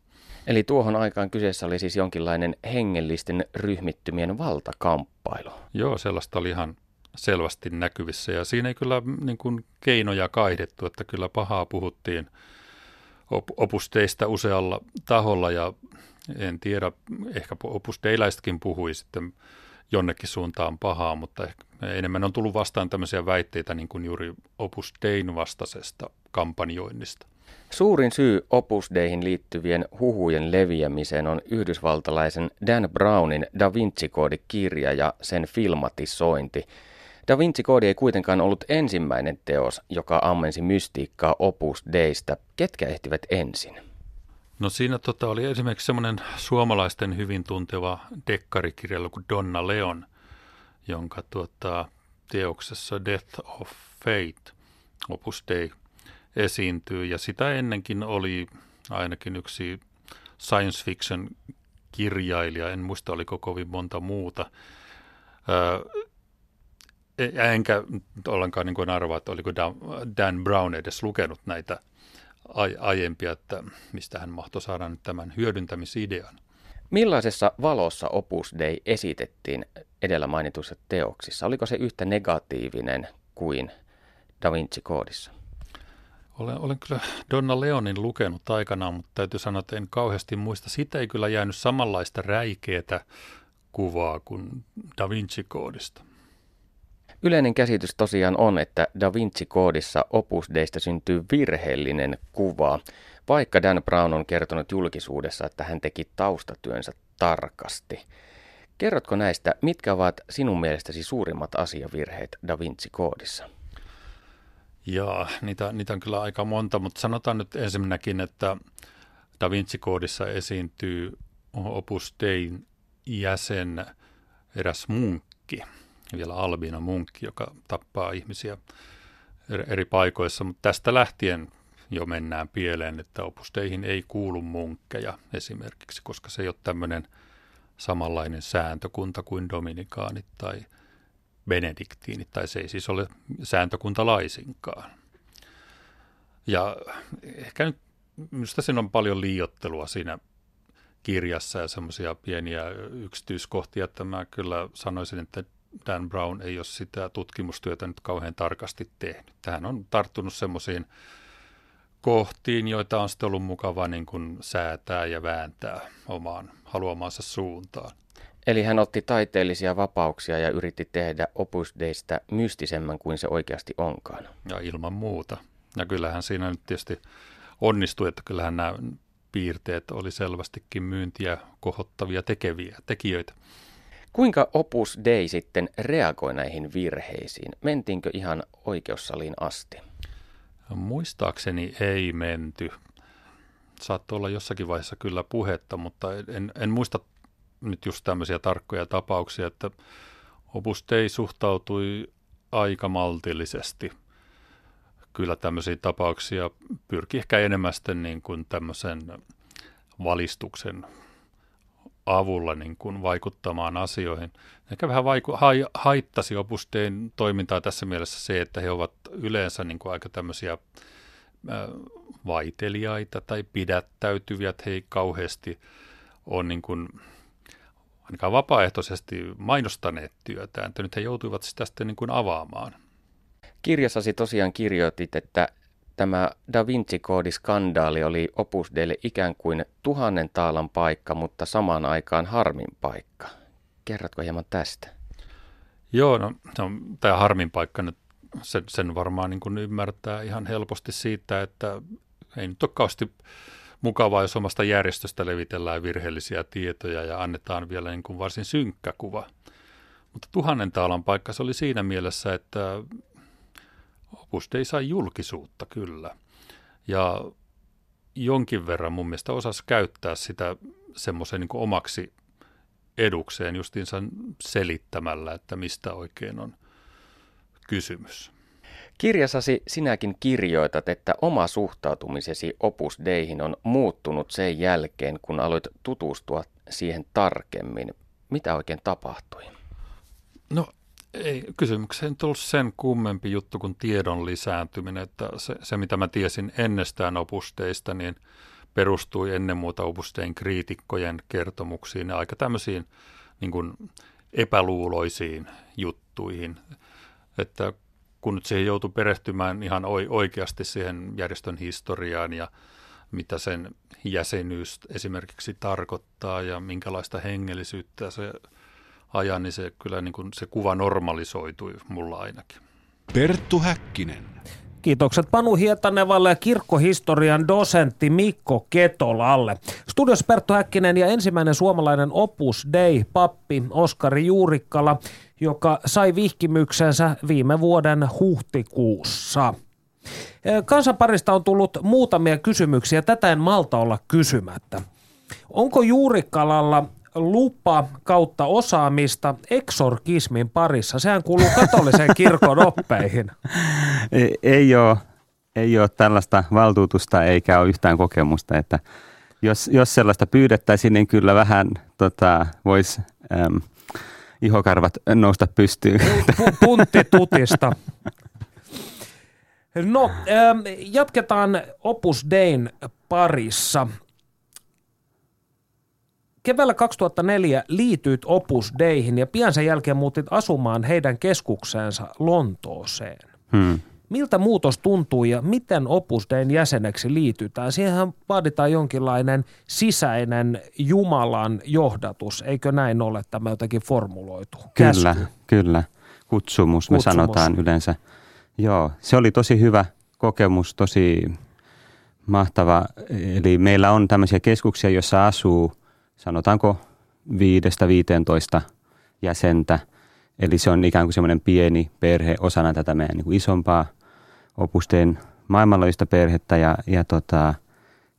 Eli tuohon aikaan kyseessä oli siis jonkinlainen hengellisten ryhmittymien valtakamppailu. Joo, sellaista oli ihan selvästi näkyvissä ja siinä ei kyllä niin kuin keinoja kaihdettu, että kyllä pahaa puhuttiin Opus Deistä usealla taholla ja en tiedä, ehkä Opus Deiläistäkin puhui sitten jonnekin suuntaan pahaa, mutta ehkä enemmän on tullut vastaan tämmöisiä väitteitä niin kuin juuri Opus Dein vastaisesta kampanjoinnista. Suurin syy Opus Deihin liittyvien huhujen leviämiseen on yhdysvaltalaisen Dan Brownin Da Vinci-koodikirja ja sen filmatisointi. Da Vinci-koodi ei kuitenkaan ollut ensimmäinen teos, joka ammensi mystiikkaa Opus Deistä. Ketkä ehtivät ensin? No siinä oli esimerkiksi semmoinen suomalaisten hyvin tunteva dekkarikirjailu kuin Donna Leon, jonka teoksessa Death of Fate, Opus Dei, esiintyy. Ja sitä ennenkin oli ainakin yksi science fiction kirjailija, en muista oliko kovin monta muuta. Enkä ollenkaan niin kuin arvaa, että oliko Dan Brown edes lukenut näitä aiempia, että mistä hän mahtoi saada nyt tämän hyödyntämisidean. Millaisessa valossa Opus Dei esitettiin edellä mainituissa teoksissa? Oliko se yhtä negatiivinen kuin Da Vinci-koodissa? Olen kyllä Donna Leonin lukenut aikanaan, mutta täytyy sanoa, että en kauheasti muista. Siitä ei kyllä jäänyt samanlaista räikeätä kuvaa kuin Da Vinci-koodista. Yleinen käsitys tosiaan on, että Da Vinci-koodissa Opus Deistä syntyy virheellinen kuva, vaikka Dan Brown on kertonut julkisuudessa, että hän teki taustatyönsä tarkasti. Kerrotko näistä, mitkä ovat sinun mielestäsi suurimmat asiavirheet Da Vinci-koodissa? Jaa, niitä on kyllä aika monta, mutta sanotaan nyt ensinnäkin, että Da Vinci-koodissa esiintyy Opus Dein jäsen eräs munkki. Vielä albino munkki, joka tappaa ihmisiä eri paikoissa, mutta tästä lähtien jo mennään pieleen, että Opus Deihin ei kuulu munkkeja esimerkiksi, koska se ei ole tämmöinen samanlainen sääntökunta kuin dominikaanit tai benediktiinit, tai se ei siis ole sääntökunta laisinkaan. Ja ehkä nyt minusta siinä on paljon liioittelua siinä kirjassa ja semmoisia pieniä yksityiskohtia, että mä kyllä sanoisin, että Dan Brown ei ole sitä tutkimustyötä nyt kauhean tarkasti tehnyt. Tähän on tarttunut semmoisiin kohtiin, joita on sitten ollut mukava niin kuin säätää ja vääntää omaan haluamaansa suuntaan. Eli hän otti taiteellisia vapauksia ja yritti tehdä Opus Deistä mystisemmän kuin se oikeasti onkaan. Ja ilman muuta. Ja kyllähän siinä nyt tietysti onnistui, että kyllähän nämä piirteet oli selvästikin myyntiä kohottavia tekijöitä. Kuinka Opus Dei sitten reagoi näihin virheisiin? Mentiinkö ihan oikeussaliin asti? Muistaakseni ei menty. Saattoi olla jossakin vaiheessa kyllä puhetta, mutta en muista nyt just tämmöisiä tarkkoja tapauksia, että Opus Dei suhtautui aika maltillisesti. Kyllä tämmöisiä tapauksia pyrki ehkä enemmän sitten niin kuin tämmöisen valistuksen avulla niin kuin vaikuttamaan asioihin. Ehkä vähän haittasi Opus Dein toimintaa tässä mielessä se, että he ovat yleensä niin kuin aika tämmöisiä vaiteliaita tai pidättäytyviä, että he ei kauheasti ole niin kuin ainakaan vapaaehtoisesti mainostaneet työtään, että nyt he joutuivat sitä sitten niin kuin avaamaan. Kirjassasi tosiaan kirjoitit, että tämä Da Vinci-koodiskandaali oli Opus Deille ikään kuin 1000 taalan paikka, mutta samaan aikaan harmin paikka. Kerrotko hieman tästä? Joo, no tämä harmin paikka nyt, sen varmaan niin kuin ymmärtää ihan helposti siitä, että ei nyt ole kauheasti mukavaa, jos omasta järjestöstä levitellään virheellisiä tietoja ja annetaan vielä niin kuin varsin synkkä kuva. Mutta tuhannen taalan paikka se oli siinä mielessä, että Opus Dei sai julkisuutta kyllä. Ja jonkin verran mun mielestä osasi käyttää sitä semmoisen niin kuin omaksi edukseen justiinsa selittämällä, että mistä oikein on kysymys. Kirjassasi sinäkin kirjoitat, että oma suhtautumisesi Opus Deihin on muuttunut sen jälkeen, kun aloit tutustua siihen tarkemmin. Mitä oikein tapahtui? No ei kysymykseen tullut sen kummempi juttu kuin tiedon lisääntyminen, että se mitä mä tiesin ennestään Opus Deista, niin perustui ennen muuta Opus Dein kriitikkojen kertomuksiin ja aika tämmöisiin niin kuin epäluuloisiin juttuihin, että kun nyt siihen joutui perehtymään ihan oikeasti siihen järjestön historiaan ja mitä sen jäsenyys esimerkiksi tarkoittaa ja minkälaista hengellisyyttä se ajaa, niin se kyllä niin kuin se kuva normalisoitui mulla ainakin. Perttu Häkkinen. Kiitokset Panu Hietanevalle ja kirkkohistorian dosentti Mikko Ketolalle. Studios Perttu Häkkinen ja ensimmäinen suomalainen Opus Dei-pappi Oskari Juurikkala, joka sai vihkimyksensä viime vuoden huhtikuussa. Kansanparista on tullut muutamia kysymyksiä, tätä en malta olla kysymättä. Onko Juurikkalalla lupa kautta osaamista eksorkismin parissa? Sehän kuuluu katoliseen kirkon oppeihin. Ei ole tällaista valtuutusta eikä ole yhtään kokemusta, että jos sellaista pyydettäisiin, niin kyllä vähän voisi ihokarvat nousta pystyyn. Puntti tutista. No, jatketaan Opus Dein parissa. Keväällä 2004 liityit Opus Deihin ja pian sen jälkeen muutit asumaan heidän keskukseensa Lontooseen. Miltä muutos tuntuu ja miten Opus Dein jäseneksi liitytään? Siihen vaaditaan jonkinlainen sisäinen Jumalan johdatus. Eikö näin ole? Tämä jotenkin formuloitu. Käsky. Kyllä. Kutsumus. Me sanotaan yleensä. Joo, se oli tosi hyvä kokemus, tosi mahtava. Eli meillä on tämmöisiä keskuksia, joissa asuu, sanotaanko 5-15 jäsentä. Eli se on ikään kuin semmoinen pieni perhe osana tätä meidän niin kuin isompaa Opus Dein maailmanlaajuista perhettä. Ja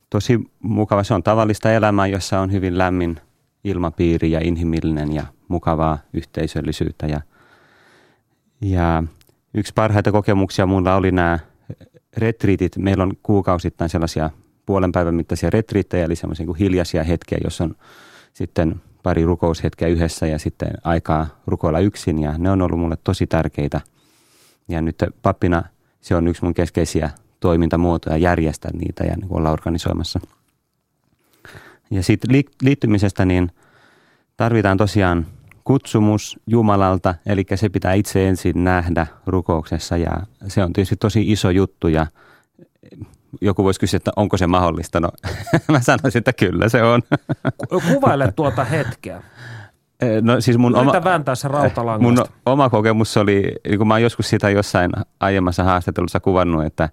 tosi mukava. Se on tavallista elämää, jossa on hyvin lämmin ilmapiiri ja inhimillinen ja mukavaa yhteisöllisyyttä. Ja yksi parhaita kokemuksia mulla oli nämä retriitit. Meillä on kuukausittain sellaisia puolen päivän mittaisia retriittejä, eli semmoisia niin kuin hiljaisia hetkiä, jossa on sitten pari rukoushetkeä yhdessä ja sitten aikaa rukoilla yksin, ja ne on ollut mulle tosi tärkeitä. Ja nyt pappina se on yksi mun keskeisiä toimintamuotoja järjestää niitä ja niin olla organisoimassa. Ja siitä liittymisestä niin tarvitaan tosiaan kutsumus Jumalalta, eli se pitää itse ensin nähdä rukouksessa, ja se on tietysti tosi iso juttu, ja joku voisi kysyä, että onko se mahdollista. No, mä sanoisin, että kyllä se on. Kuvaile tuota hetkeä. No, siis mun oma kokemus oli, kun mä oon joskus sitä jossain aiemmassa haastattelussa kuvannut, että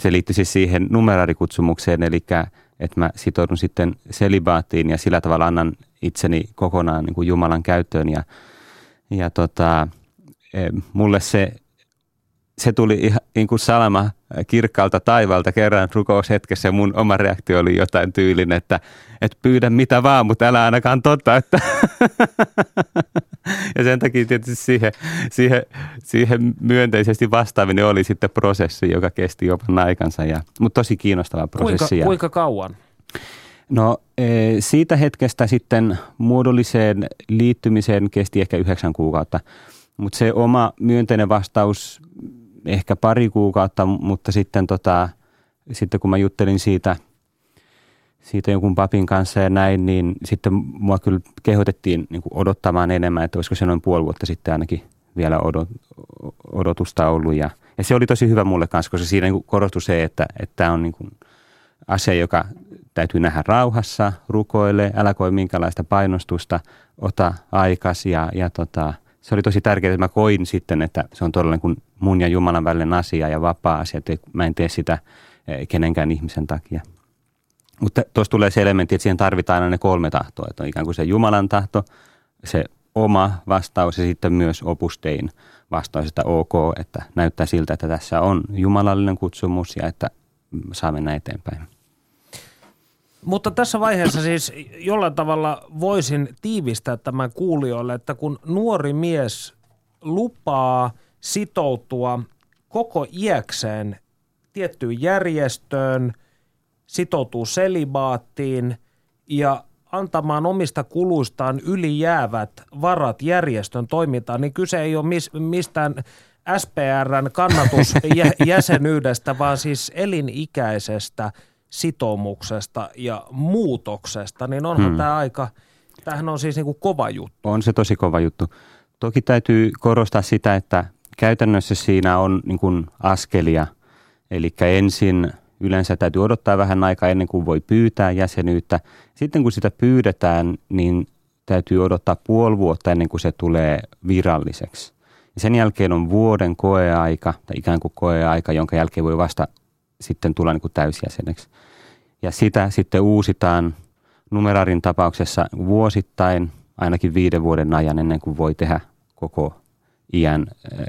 se liittyi siis siihen numeraarikutsumukseen, eli että mä sitoudun sitten selibaattiin ja sillä tavalla annan itseni kokonaan niin kuin Jumalan käyttöön. Ja mulle se tuli niin kuin salama kirkkaalta taivaalta kerran rukoushetkessä, ja mun oma reaktio oli jotain tyylin, että et pyydä mitä vaan, mutta älä ainakaan totta. Että ja sen takia tietysti siihen myönteisesti vastaaminen oli sitten prosessi, joka kesti jopa aikansa, mutta tosi kiinnostava prosessi. Kuinka kauan? No siitä hetkestä sitten muodolliseen liittymiseen kesti ehkä 9 kuukautta, mutta se oma myönteinen vastaus ehkä 2 kuukautta, mutta sitten kun mä juttelin siitä jonkun papin kanssa ja näin, niin sitten mua kyllä kehotettiin niin kuin odottamaan enemmän, että olisiko se noin puoli vuotta sitten ainakin vielä odotusta ollut. Ja se oli tosi hyvä mulle kanssa, koska siinä niin kuin korostui se, että tämä on niin kuin asia, joka täytyy nähdä rauhassa, rukoile, älä koe minkälaista painostusta, ota aikas ja se oli tosi tärkeää, että mä koin sitten, että se on todella niin kuin mun ja Jumalan välinen asia ja vapaa asia, että mä en tee sitä kenenkään ihmisen takia. Mutta tuossa tulee se elementti, että siihen tarvitaan aina ne kolme tahtoa. Että on ikään kuin se Jumalan tahto, se oma vastaus ja sitten myös opustein vastaus, että ok, että näyttää siltä, että tässä on jumalallinen kutsumus ja että saa mennä eteenpäin. Mutta tässä vaiheessa siis jollain tavalla voisin tiivistää tämän kuulijoille, että kun nuori mies lupaa sitoutua koko iäkseen tiettyyn järjestöön, sitoutuu selibaattiin ja antamaan omista kuluistaan ylijäävät varat järjestön toimintaan, niin kyse ei ole mistään SPR:n kannatusjäsenyydestä, vaan siis elinikäisestä sitoumuksesta ja muutoksesta, niin onhan tämä aika, tämähän on siis niin kuin kova juttu. On se tosi kova juttu. Toki täytyy korostaa sitä, että käytännössä siinä on niin kuin askelia, eli ensin yleensä täytyy odottaa vähän aikaa ennen kuin voi pyytää jäsenyyttä. Sitten kun sitä pyydetään, niin täytyy odottaa puoli vuotta ennen kuin se tulee viralliseksi. Ja sen jälkeen on vuoden koeaika, tai ikään kuin koeaika, jonka jälkeen voi vasta sitten tulla niin kuin täysjäseneksi. Ja sitä sitten uusitaan numeraarin tapauksessa vuosittain, ainakin 5 vuoden ajan ennen kuin voi tehdä koko iän,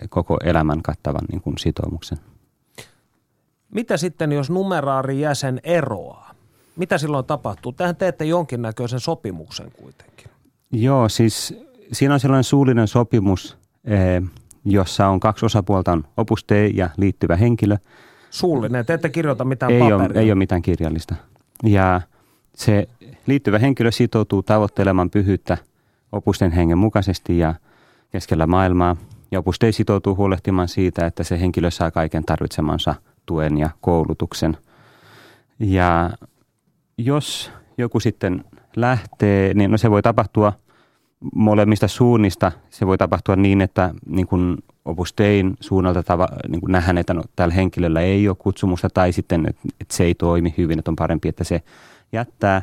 koko elämän kattavan niin kuin sitoumuksen. Mitä sitten, jos numeraarijäsen eroaa? Mitä silloin tapahtuu? Tähän teette jonkinnäköisen sopimuksen kuitenkin. Joo, siis siinä on sellainen suullinen sopimus, jossa on 2 osapuolta, on Opus Dei ja liittyvä henkilö. Suullinen, te ette kirjoita mitään paperia. Ei ole mitään kirjallista. Ja se liittyvä henkilö sitoutuu tavoittelemaan pyhyyttä Opus Dein hengen mukaisesti ja keskellä maailmaa. Ja Opus Dei sitoutuu huolehtimaan siitä, että se henkilö saa kaiken tarvitsemansa tuen ja koulutuksen. Ja jos joku sitten lähtee, niin se voi tapahtua molemmista suunnista. Se voi tapahtua niin, että niin kuin Opus Dein suunnalta niin kuin nähdään, että no, tällä henkilöllä ei ole kutsumusta, tai sitten, että se ei toimi hyvin, että on parempi, että se jättää.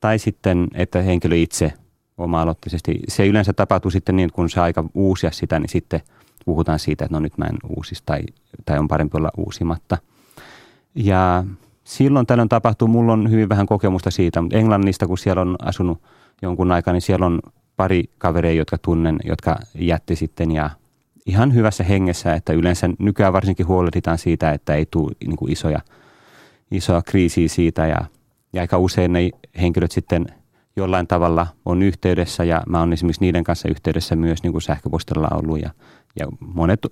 Tai sitten, että henkilö itse oma-aloitteisesti. Se yleensä tapahtuu sitten niin, kun saa aika uusia sitä, niin sitten puhutaan siitä, että no nyt mä en uusisi tai on parempi olla uusimatta. Ja silloin tällöin tapahtuu, mulla on hyvin vähän kokemusta siitä, mutta Englannista kun siellä on asunut jonkun aikaa, niin siellä on pari kavereja, jotka tunnen, jotka jätti sitten ja ihan hyvässä hengessä, että yleensä nykyään varsinkin huolehditaan siitä, että ei tule niin kuin isoja kriisiä siitä ja aika usein ne henkilöt sitten jollain tavalla on yhteydessä ja mä oon esimerkiksi niiden kanssa yhteydessä myös niin kuin sähköpostilla ollut ja monet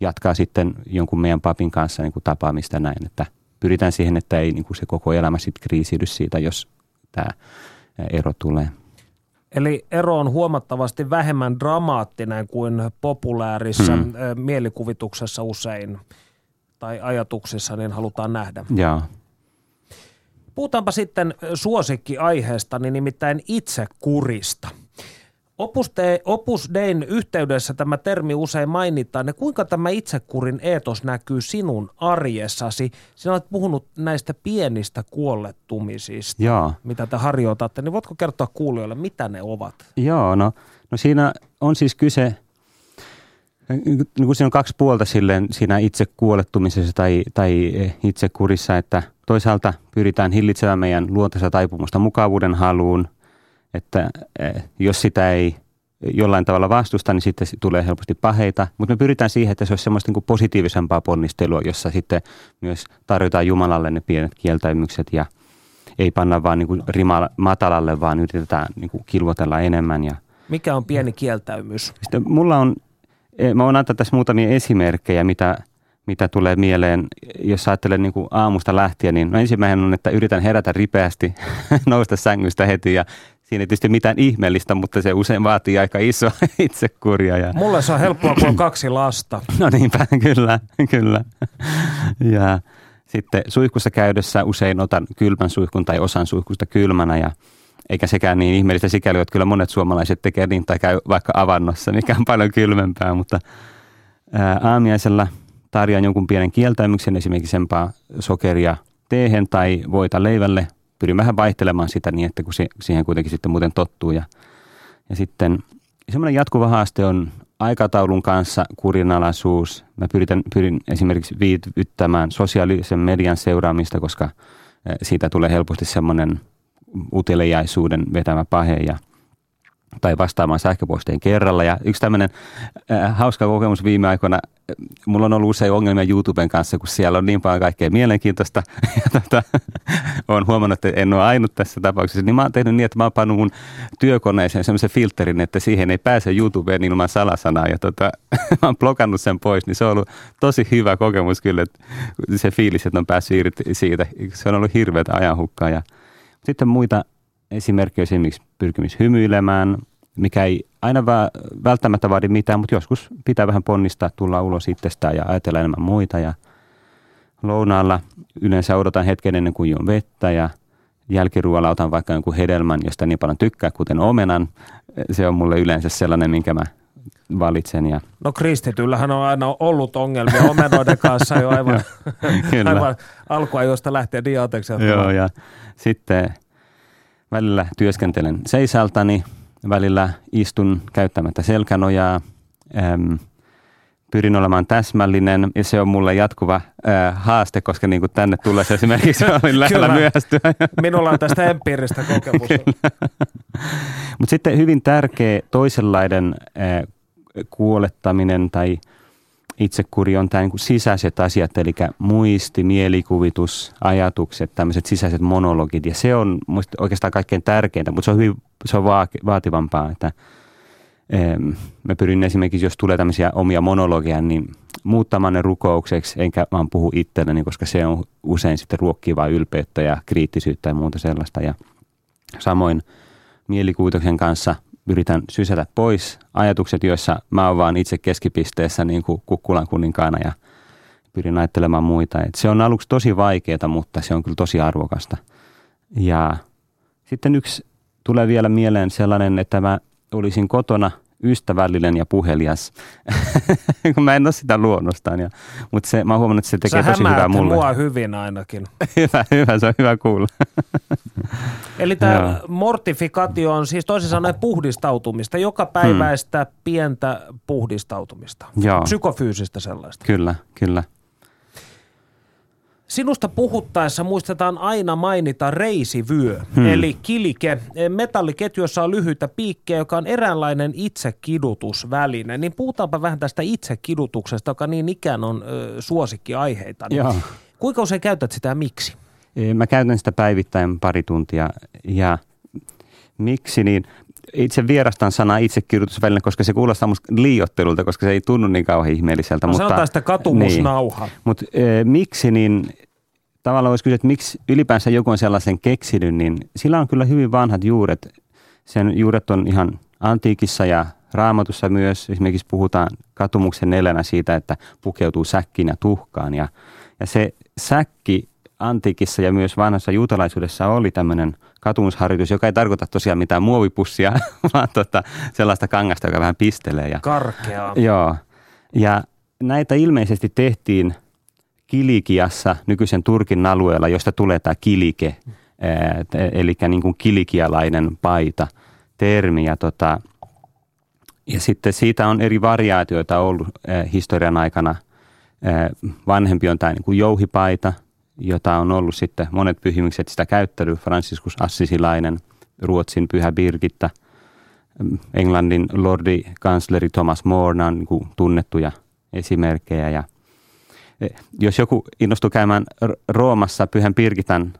jatkaa sitten jonkun meidän papin kanssa niin kuin tapaamista näin, että pyritään siihen, että ei niin kuin se koko elämä sitten kriisiydy siitä, jos tämä ero tulee. Eli ero on huomattavasti vähemmän dramaattinen kuin populaarissa mielikuvituksessa usein tai ajatuksissa, niin halutaan nähdä. Jaa. Puhutaanpa sitten suosikkiaiheesta, niin nimittäin itsekurista. Opus Dein yhteydessä tämä termi usein mainitaan. Ja kuinka tämä itsekurin eetos näkyy sinun arjessasi? Sinä olet puhunut näistä pienistä kuollettumisista, mitä te harjoitatte. Niin voitko kertoa kuulijoille, mitä ne ovat? Joo, no siinä on siis kyse, niin kuin siinä on 2 puolta silleen siinä itsekuolettumisessa tai itsekurissa, että toisaalta pyritään hillitsemään meidän luontaista taipumusta mukavuuden haluun, että jos sitä ei jollain tavalla vastusta, niin sitten tulee helposti paheita. Mutta me pyritään siihen, että se olisi semmoista niin kuin positiivisempaa ponnistelua, jossa sitten myös tarjotaan Jumalalle ne pienet kieltäymykset ja ei panna vaan niin kuin rima matalalle, vaan yritetään niin kuin kilvotella enemmän. Mikä on pieni kieltäymys? Sitten mä voin antaa tässä muutamia esimerkkejä, mitä tulee mieleen, jos ajattelen niin kuin aamusta lähtien, niin ensimmäinen on, että yritän herätä ripeästi, nousta sängystä heti ja siinä ei tietysti mitään ihmeellistä, mutta se usein vaatii aika isoa itsekuria. Mulle se on helppoa, kun on 2 lasta. No niinpä, kyllä. Ja sitten suihkussa käydessä usein otan kylmän suihkun tai osan suihkusta kylmänä ja eikä sekään niin ihmeellistä sikäli, että kyllä monet suomalaiset tekee niin tai käy vaikka avannossa, mikä on paljon kylmempää, mutta aamiaisella tarjoan jonkun pienen kieltäymyksen, esimerkiksi sempaa sokeria teehen tai voita leivälle. Pyrin vähän vaihtelemaan sitä niin, että kun siihen kuitenkin sitten muuten tottuu. Ja sitten semmoinen jatkuva haaste on aikataulun kanssa kurinalaisuus. Mä pyrin esimerkiksi viivyttämään sosiaalisen median seuraamista, koska siitä tulee helposti semmoinen uteliaisuuden vetämä pahe tai vastaamaan sähköpostiin kerralla. Ja yksi tämmöinen hauska kokemus viime aikoina, mulla on ollut usein ongelmia YouTuben kanssa, kun siellä on niin paljon kaikkea mielenkiintoista. Olen huomannut, että en ole ainut tässä tapauksessa. Niin mä oon tehnyt niin, että mä oon pannut mun työkoneeseen semmoisen filterin, että siihen ei pääse YouTubeen ilman salasanaa. Ja mä oon blokannut sen pois, niin se on ollut tosi hyvä kokemus kyllä. Että se fiilis, että on päässyt irti siitä. Se on ollut hirveätä ajanhukkaa. Ja sitten muita esimerkkejä, esimerkiksi pyrkimys hymyilemään, mikä ei aina välttämättä vaadi mitään, mutta joskus pitää vähän ponnistaa, tulla ulos itsestään ja ajatella enemmän muita. Ja lounaalla yleensä odotan hetken ennen kuin juon vettä ja jälkiruoalla otan vaikka jonkun hedelmän, josta niin paljon tykkää, kuten omenan. Se on mulle yleensä sellainen, minkä mä valitsen. Ja no kristityllähän on aina ollut ongelmia omenoiden kanssa jo aivan alkuajosta lähtien diatekselta. Joo, ja sitten välillä työskentelen seisältäni, välillä istun käyttämättä selkänojaa, pyrin olemaan täsmällinen ja se on mulle jatkuva haaste, koska niin kuin tänne tullessa esimerkiksi olin lähellä myöhästyä. Minulla on tästä empiiristä kokemusta. Mutta sitten hyvin tärkeä toisenlainen kuolettaminen tai itsekuri on tämä niin kuin sisäiset asiat, eli muisti, mielikuvitus, ajatukset, tämmöiset sisäiset monologit. Ja se on oikeastaan kaikkein tärkeintä, mutta se on hyvin vaativampaa. Että, mä pyrin esimerkiksi, jos tulee tämmöisiä omia monologeja, niin muuttamaan ne rukoukseksi, enkä vaan puhu itselleni, koska se on usein sitten ruokkivaa ylpeyttä ja kriittisyyttä ja muuta sellaista. Ja samoin mielikuvituksen kanssa yritän sysätä pois ajatukset, joissa mä oon vaan itse keskipisteessä niin kuin kukkulan kuninkaana ja pyrin ajattelemaan muita. Et se on aluksi tosi vaikeaa, mutta se on kyllä tosi arvokasta. Ja sitten yksi tulee vielä mieleen sellainen, että mä olisin kotona ystävällinen ja puhelias, kun mä en ole sitä luonnostaan. Mutta mä oon huomannut, että se tekee tosi hyvää mulle. Sä hämäätte mua hyvin ainakin. hyvä, se on hyvä kuulla. Eli tämä mortifikaatio on siis toisin sanoen puhdistautumista, jokapäiväistä pientä puhdistautumista. Joo. Psykofyysistä sellaista. Kyllä. Sinusta puhuttaessa muistetaan aina mainita reisivyö, eli kilke. Metalliketju, jossa on lyhyitä piikkejä, joka on eräänlainen itsekidutusväline. Niin puhutaanpa vähän tästä itsekidutuksesta, joka niin ikään on suosikkiaiheita. Niin kuinka usein käytät sitä ja miksi? Mä käytän sitä päivittäin pari tuntia. Ja miksi niin? Itse vierastan sanaa itsekidutusväline, koska se kuulostaa musta liioittelulta, koska se ei tunnu niin kauhean ihmeelliseltä. No, mutta sanotaan sitä katumusnauha. Niin. Mutta miksi niin, tavallaan voisi kysyä, että miksi ylipäänsä joku on sellaisen keksinyt, niin sillä on kyllä hyvin vanhat juuret. Sen juuret on ihan antiikissa ja Raamatussa myös. Esimerkiksi puhutaan katumuksen neljänä siitä, että pukeutuu säkkiin ja tuhkaan. Ja se säkki antiikissa ja myös vanhassa juutalaisuudessa oli tämmöinen katumusharjoitus, joka ei tarkoita tosiaan mitään muovipussia, vaan sellaista kangasta, joka vähän pistelee. Karkeaa. Joo. Ja näitä ilmeisesti tehtiin Kilikiassa, nykyisen Turkin alueella, josta tulee tämä kilike, eli niin kuin kilikialainen paita termi. Ja sitten siitä on eri variaatioita ollut historian aikana. Vanhempi on tämä niin kuin jouhipaita, jota on ollut sitten monet pyhimykset sitä käyttänyt, Franciscus Assisilainen, Ruotsin pyhä Birgitta, Englannin lordikansleri Thomas More, on niin tunnettuja esimerkkejä. Ja jos joku innostui käymään Roomassa pyhän Birgitan,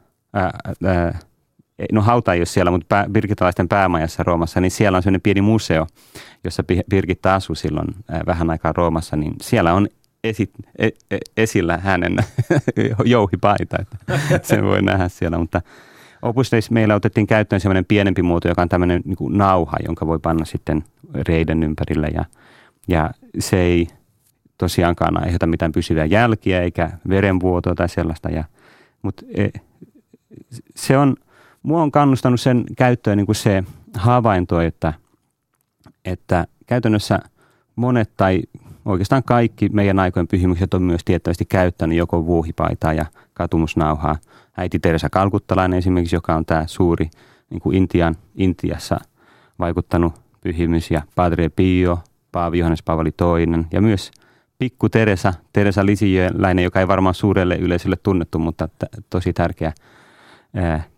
hauta ei ole siellä, mutta birgitalaisten päämajassa Roomassa, niin siellä on sellainen pieni museo, jossa Birgitta asui silloin vähän aikaa Roomassa, niin siellä on esillä hänen jouhipaita, että sen voi nähdä siellä, mutta Opus Deis meillä otettiin käyttöön semmoinen pienempi muoto, joka on tämmöinen niin kuin nauha, jonka voi panna sitten reiden ympärille ja se ei tosiaankaan aiheuta mitään pysyviä jälkiä eikä verenvuotoa tai sellaista, mutta se on, mua on kannustanut sen käyttöön niin kuin se havainto, että käytännössä monet tai oikeastaan kaikki meidän aikojen pyhimykset on myös tiettävästi käyttänyt joko vuohipaitaa ja katumusnauhaa. Äiti Teresa Kalkuttalainen esimerkiksi, joka on tämä suuri niin kuin Intiassa vaikuttanut pyhimys, ja Padre Pio, Paavi Johannes Paavali II ja myös pikku Teresa Lisiöläinen, joka ei varmaan suurelle yleisölle tunnettu, mutta tosi tärkeä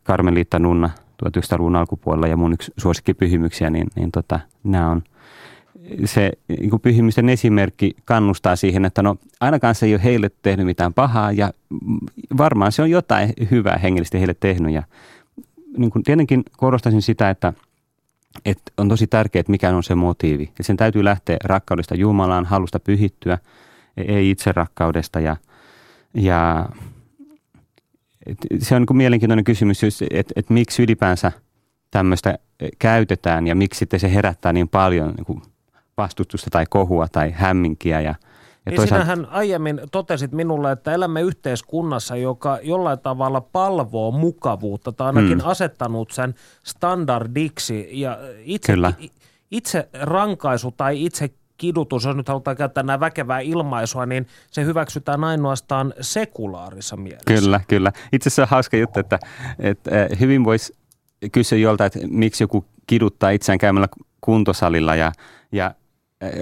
Karmelita Nunna 1900-luvun alkupuolella ja mun yksi suosikkipyhimyksiä, niin nämä on se niin pyhimysten esimerkki kannustaa siihen, että no ainakaan se ei ole heille tehnyt mitään pahaa ja varmaan se on jotain hyvää hengellisesti heille tehnyt. Ja niin kuin tietenkin korostaisin sitä, että on tosi tärkeää, että mikä on se motiivi. Että sen täytyy lähteä rakkaudesta Jumalaan, halusta pyhittyä, ei itse rakkaudesta. Ja se on niin kuin mielenkiintoinen kysymys, että miksi ylipäänsä tämmöistä käytetään ja miksi sitten se herättää niin paljon niin kuin vastustusta tai kohua tai hämminkiä. Ja toisaalta sinähän aiemmin totesit minulle, että elämme yhteiskunnassa, joka jollain tavalla palvoo mukavuutta tai ainakin asettanut sen standardiksi. Ja itse rankaisu tai itse kidutus, jos nyt halutaan käyttää nämä väkevää ilmaisua, niin se hyväksytään ainoastaan sekulaarissa mielessä. Kyllä. Itse asiassa on hauska juttu, että hyvin voisi kysyä jolta, että miksi joku kiduttaa itseään käymällä kuntosalilla ja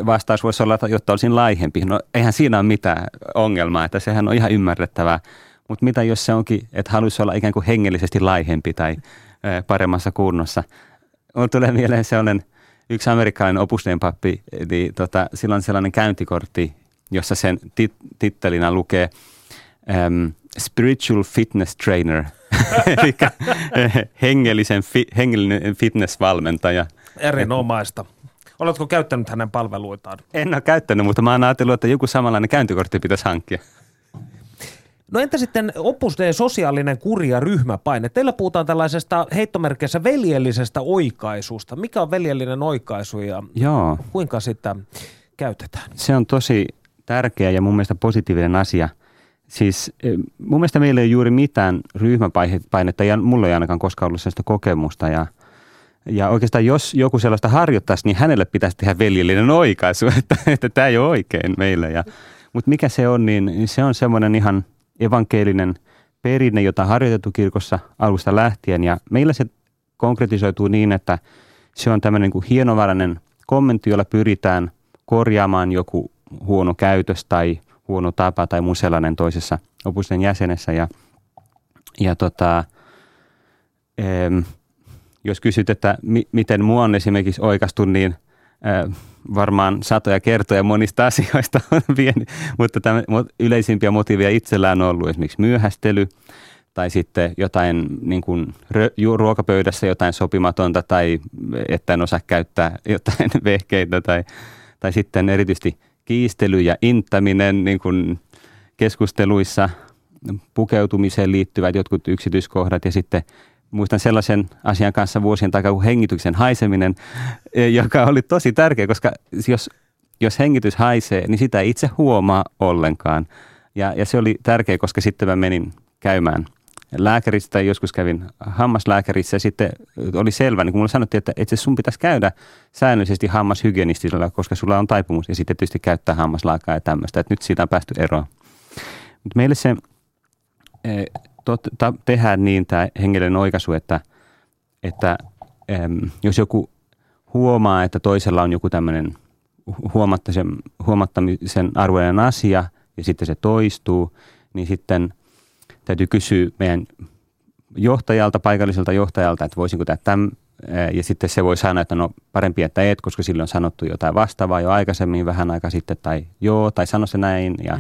vastaus voisi olla, jotta olisin laihempi. No eihän siinä ole mitään ongelmaa, että sehän on ihan ymmärrettävää. Mutta mitä jos se onkin, että haluaisi olla ikään kuin hengellisesti laihempi tai paremmassa kunnossa. Mulle tulee mieleen sellainen yksi amerikkalainen Opus Dein pappi, niin sillä on sellainen käyntikortti, jossa sen tittelinä lukee Spiritual Fitness Trainer, eli hengellinen fitnessvalmentaja. Erinomaista. Oletko käyttänyt hänen palveluitaan? En ole käyttänyt, mutta mä oon ajatellut, että joku samanlainen käyntikortti pitäisi hankkia. No entä sitten Opus Dei sosiaalinen kuri ja ryhmäpaine? Teillä puhutaan tällaisesta heittomerkeissä veljellisestä oikaisusta. Mikä on veljellinen oikaisu ja kuinka sitä käytetään? Se on tosi tärkeä ja mun mielestä positiivinen asia. Siis mun mielestä meillä ei ole juuri mitään ryhmäpainetta ja mulla ei ainakaan koskaan ollut sellaista kokemusta ja oikeastaan jos joku sellaista harjoittaisi, niin hänelle pitäisi tehdä veljellinen oikaisu, että tämä ei ole oikein meillä. Mutta mikä se on, niin se on semmoinen ihan evankelinen perinne, jota on harjoitettu kirkossa alusta lähtien. Ja meillä se konkretisoituu niin, että se on tämmöinen niin kuin hienovarainen kommentti, jolla pyritään korjaamaan joku huono käytös tai huono tapa tai muu sellainen toisessa Opus Dein jäsenessä. Jos kysyt, että miten mua on esimerkiksi oikaistu, niin varmaan satoja kertoja monista asioista on vienyt, mutta yleisimpiä motiiveja itsellään on ollut esimerkiksi myöhästely tai sitten jotain niin kuin ruokapöydässä jotain sopimatonta tai että en osaa käyttää jotain vehkeitä tai sitten erityisesti kiistely ja inttäminen niin kuin keskusteluissa, pukeutumiseen liittyvät jotkut yksityiskohdat ja sitten muistan sellaisen asian kanssa vuosien takaa kuin hengityksen haiseminen, joka oli tosi tärkeä, koska jos hengitys haisee, niin sitä ei itse huomaa ollenkaan. Ja se oli tärkeä, koska sitten mä menin käymään lääkäristä, joskus kävin hammaslääkärissä ja sitten oli selvä, niin kun mulle sanottiin, että itse sun pitäisi käydä säännöllisesti hammashygienistillä, koska sulla on taipumus ja sitten tietysti käyttää hammaslaakaa ja tämmöistä, että nyt siitä on päästy eroon. Mutta meille se tehdään niin tämä hengellinen oikaisu, että jos joku huomaa, että toisella on joku tämmöinen huomattamisen arvoinen asia ja sitten se toistuu, niin sitten täytyy kysyä meidän paikalliselta johtajalta, että voisinko tämä ja sitten se voi sanoa, että no parempi, että et, koska sille on sanottu jotain vastaavaa jo aikaisemmin vähän aika sitten tai sano se näin ja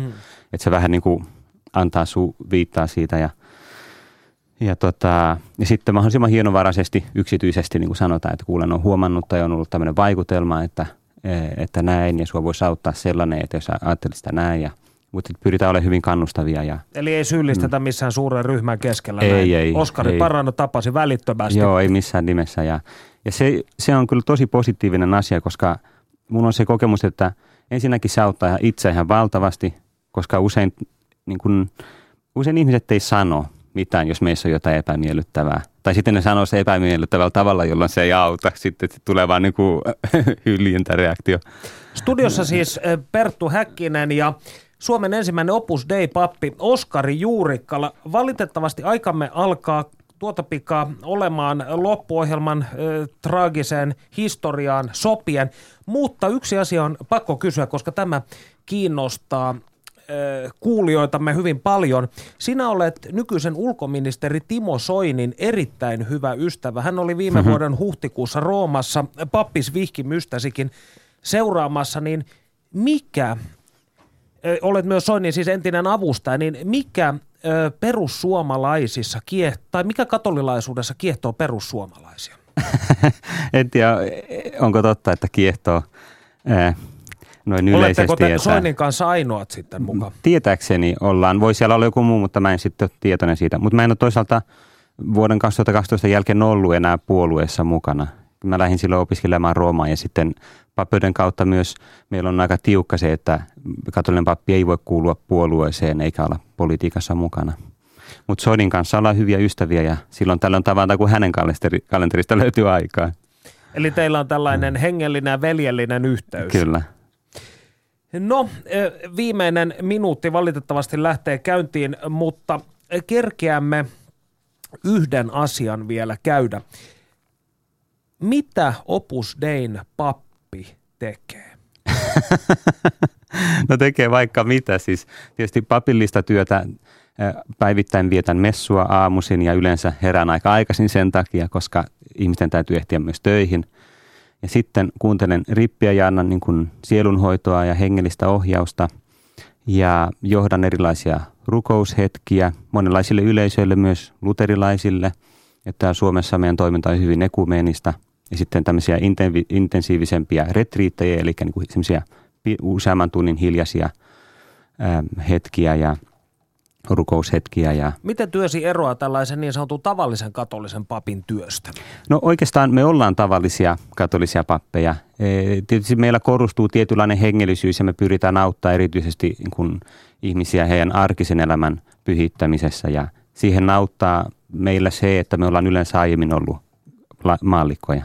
että se vähän niin kuin antaa viittaa siitä ja sitten mahdollisimman hienovaraisesti, yksityisesti niin kuin sanotaan, että kuulen on huomannut tai on ollut tämmöinen vaikutelma, että näin ja sua voisi auttaa sellainen, että jos ajattelet sitä näin. Mutta pyritään olemaan hyvin kannustavia. Eli ei syyllistetä missään suuren ryhmän keskellä. Ei. Oskari Parano tapasi välittömästi. Joo, ei missään nimessä. Ja se on kyllä tosi positiivinen asia, koska mun on se kokemus, että ensinnäkin se auttaa itse ihan valtavasti, koska usein ihmiset ei sano mitään, jos meissä on jotain epämiellyttävää. Tai sitten ne sanoo se epämiellyttävällä tavalla, jolloin se ei auta. Sitten tulee vaan niin kuin hyljentäreaktio. Studiossa siis Perttu Häkkinen ja Suomen ensimmäinen Opus Dei-pappi Oskari Juurikkala. Valitettavasti aikamme alkaa tuota pikaa olemaan loppuohjelman traagiseen historiaan sopien. Mutta yksi asia on pakko kysyä, koska tämä kiinnostaa. kuulijoitamme hyvin paljon. Sinä olet nykyisen ulkoministeri Timo Soinin erittäin hyvä ystävä. Hän oli viime vuoden huhtikuussa Roomassa, pappisvihkimystäsikin seuraamassa, niin mikä, olet myös Soinin siis entinen avustaja, niin mikä perussuomalaisissa kiehtoo, tai mikä katolilaisuudessa kiehtoo perussuomalaisia? En tiedä, onko totta, että kiehtoo noin yleisesti. Oletteko te Soinin kanssa ainoat sitten mukaan? Tietääkseni ollaan. Voi siellä olla joku muu, mutta mä en sitten ole tietoinen siitä. Mutta mä en ole toisaalta vuoden 2012 jälkeen ollut enää puolueessa mukana. Mä lähdin silloin opiskelemaan Roomaan ja sitten pappeuden kautta myös meillä on aika tiukka se, että katolinen pappi ei voi kuulua puolueeseen eikä olla politiikassa mukana. Mutta Soinin kanssa ollaan hyviä ystäviä ja silloin tällöin tavallaan kuin hänen kalenterista löytyy aikaa. Eli teillä on tällainen hengellinen ja veljellinen yhteys. Kyllä. No, viimeinen minuutti valitettavasti lähtee käyntiin, mutta kerkeämme yhden asian vielä käydä. Mitä Opus Dein pappi tekee? No tekee vaikka mitä siis. Tietysti papillista työtä päivittäin vietän messua aamuisin ja yleensä herään aika aikaisin sen takia, koska ihmisten täytyy ehtiä myös töihin. Ja sitten kuuntelen rippiä ja annan niin kuin sielunhoitoa ja hengellistä ohjausta ja johdan erilaisia rukoushetkiä monenlaisille yleisöille, myös luterilaisille. Että Suomessa meidän toiminta on hyvin ekumeenista. Ja sitten tämmöisiä intensiivisempiä retriittejä, eli niin kuin semmoisia useamman tunnin hiljaisia hetkiä ja rukoushetkiä. Ja miten työsi eroaa tällaisen niin sanotun tavallisen katolisen papin työstä? No oikeastaan me ollaan tavallisia katolisia pappeja. Tietysti meillä korostuu tietynlainen hengellisyys ja me pyritään auttamaan erityisesti kun ihmisiä heidän arkisen elämän pyhittämisessä. Ja siihen auttaa meillä se, että me ollaan yleensä aiemmin ollut maallikkoja.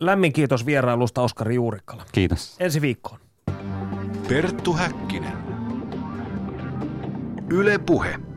Lämmin kiitos vierailusta, Oskari Juurikkala. Kiitos. Ensi viikkoon. Perttu Häkkinen. Yle Puhe.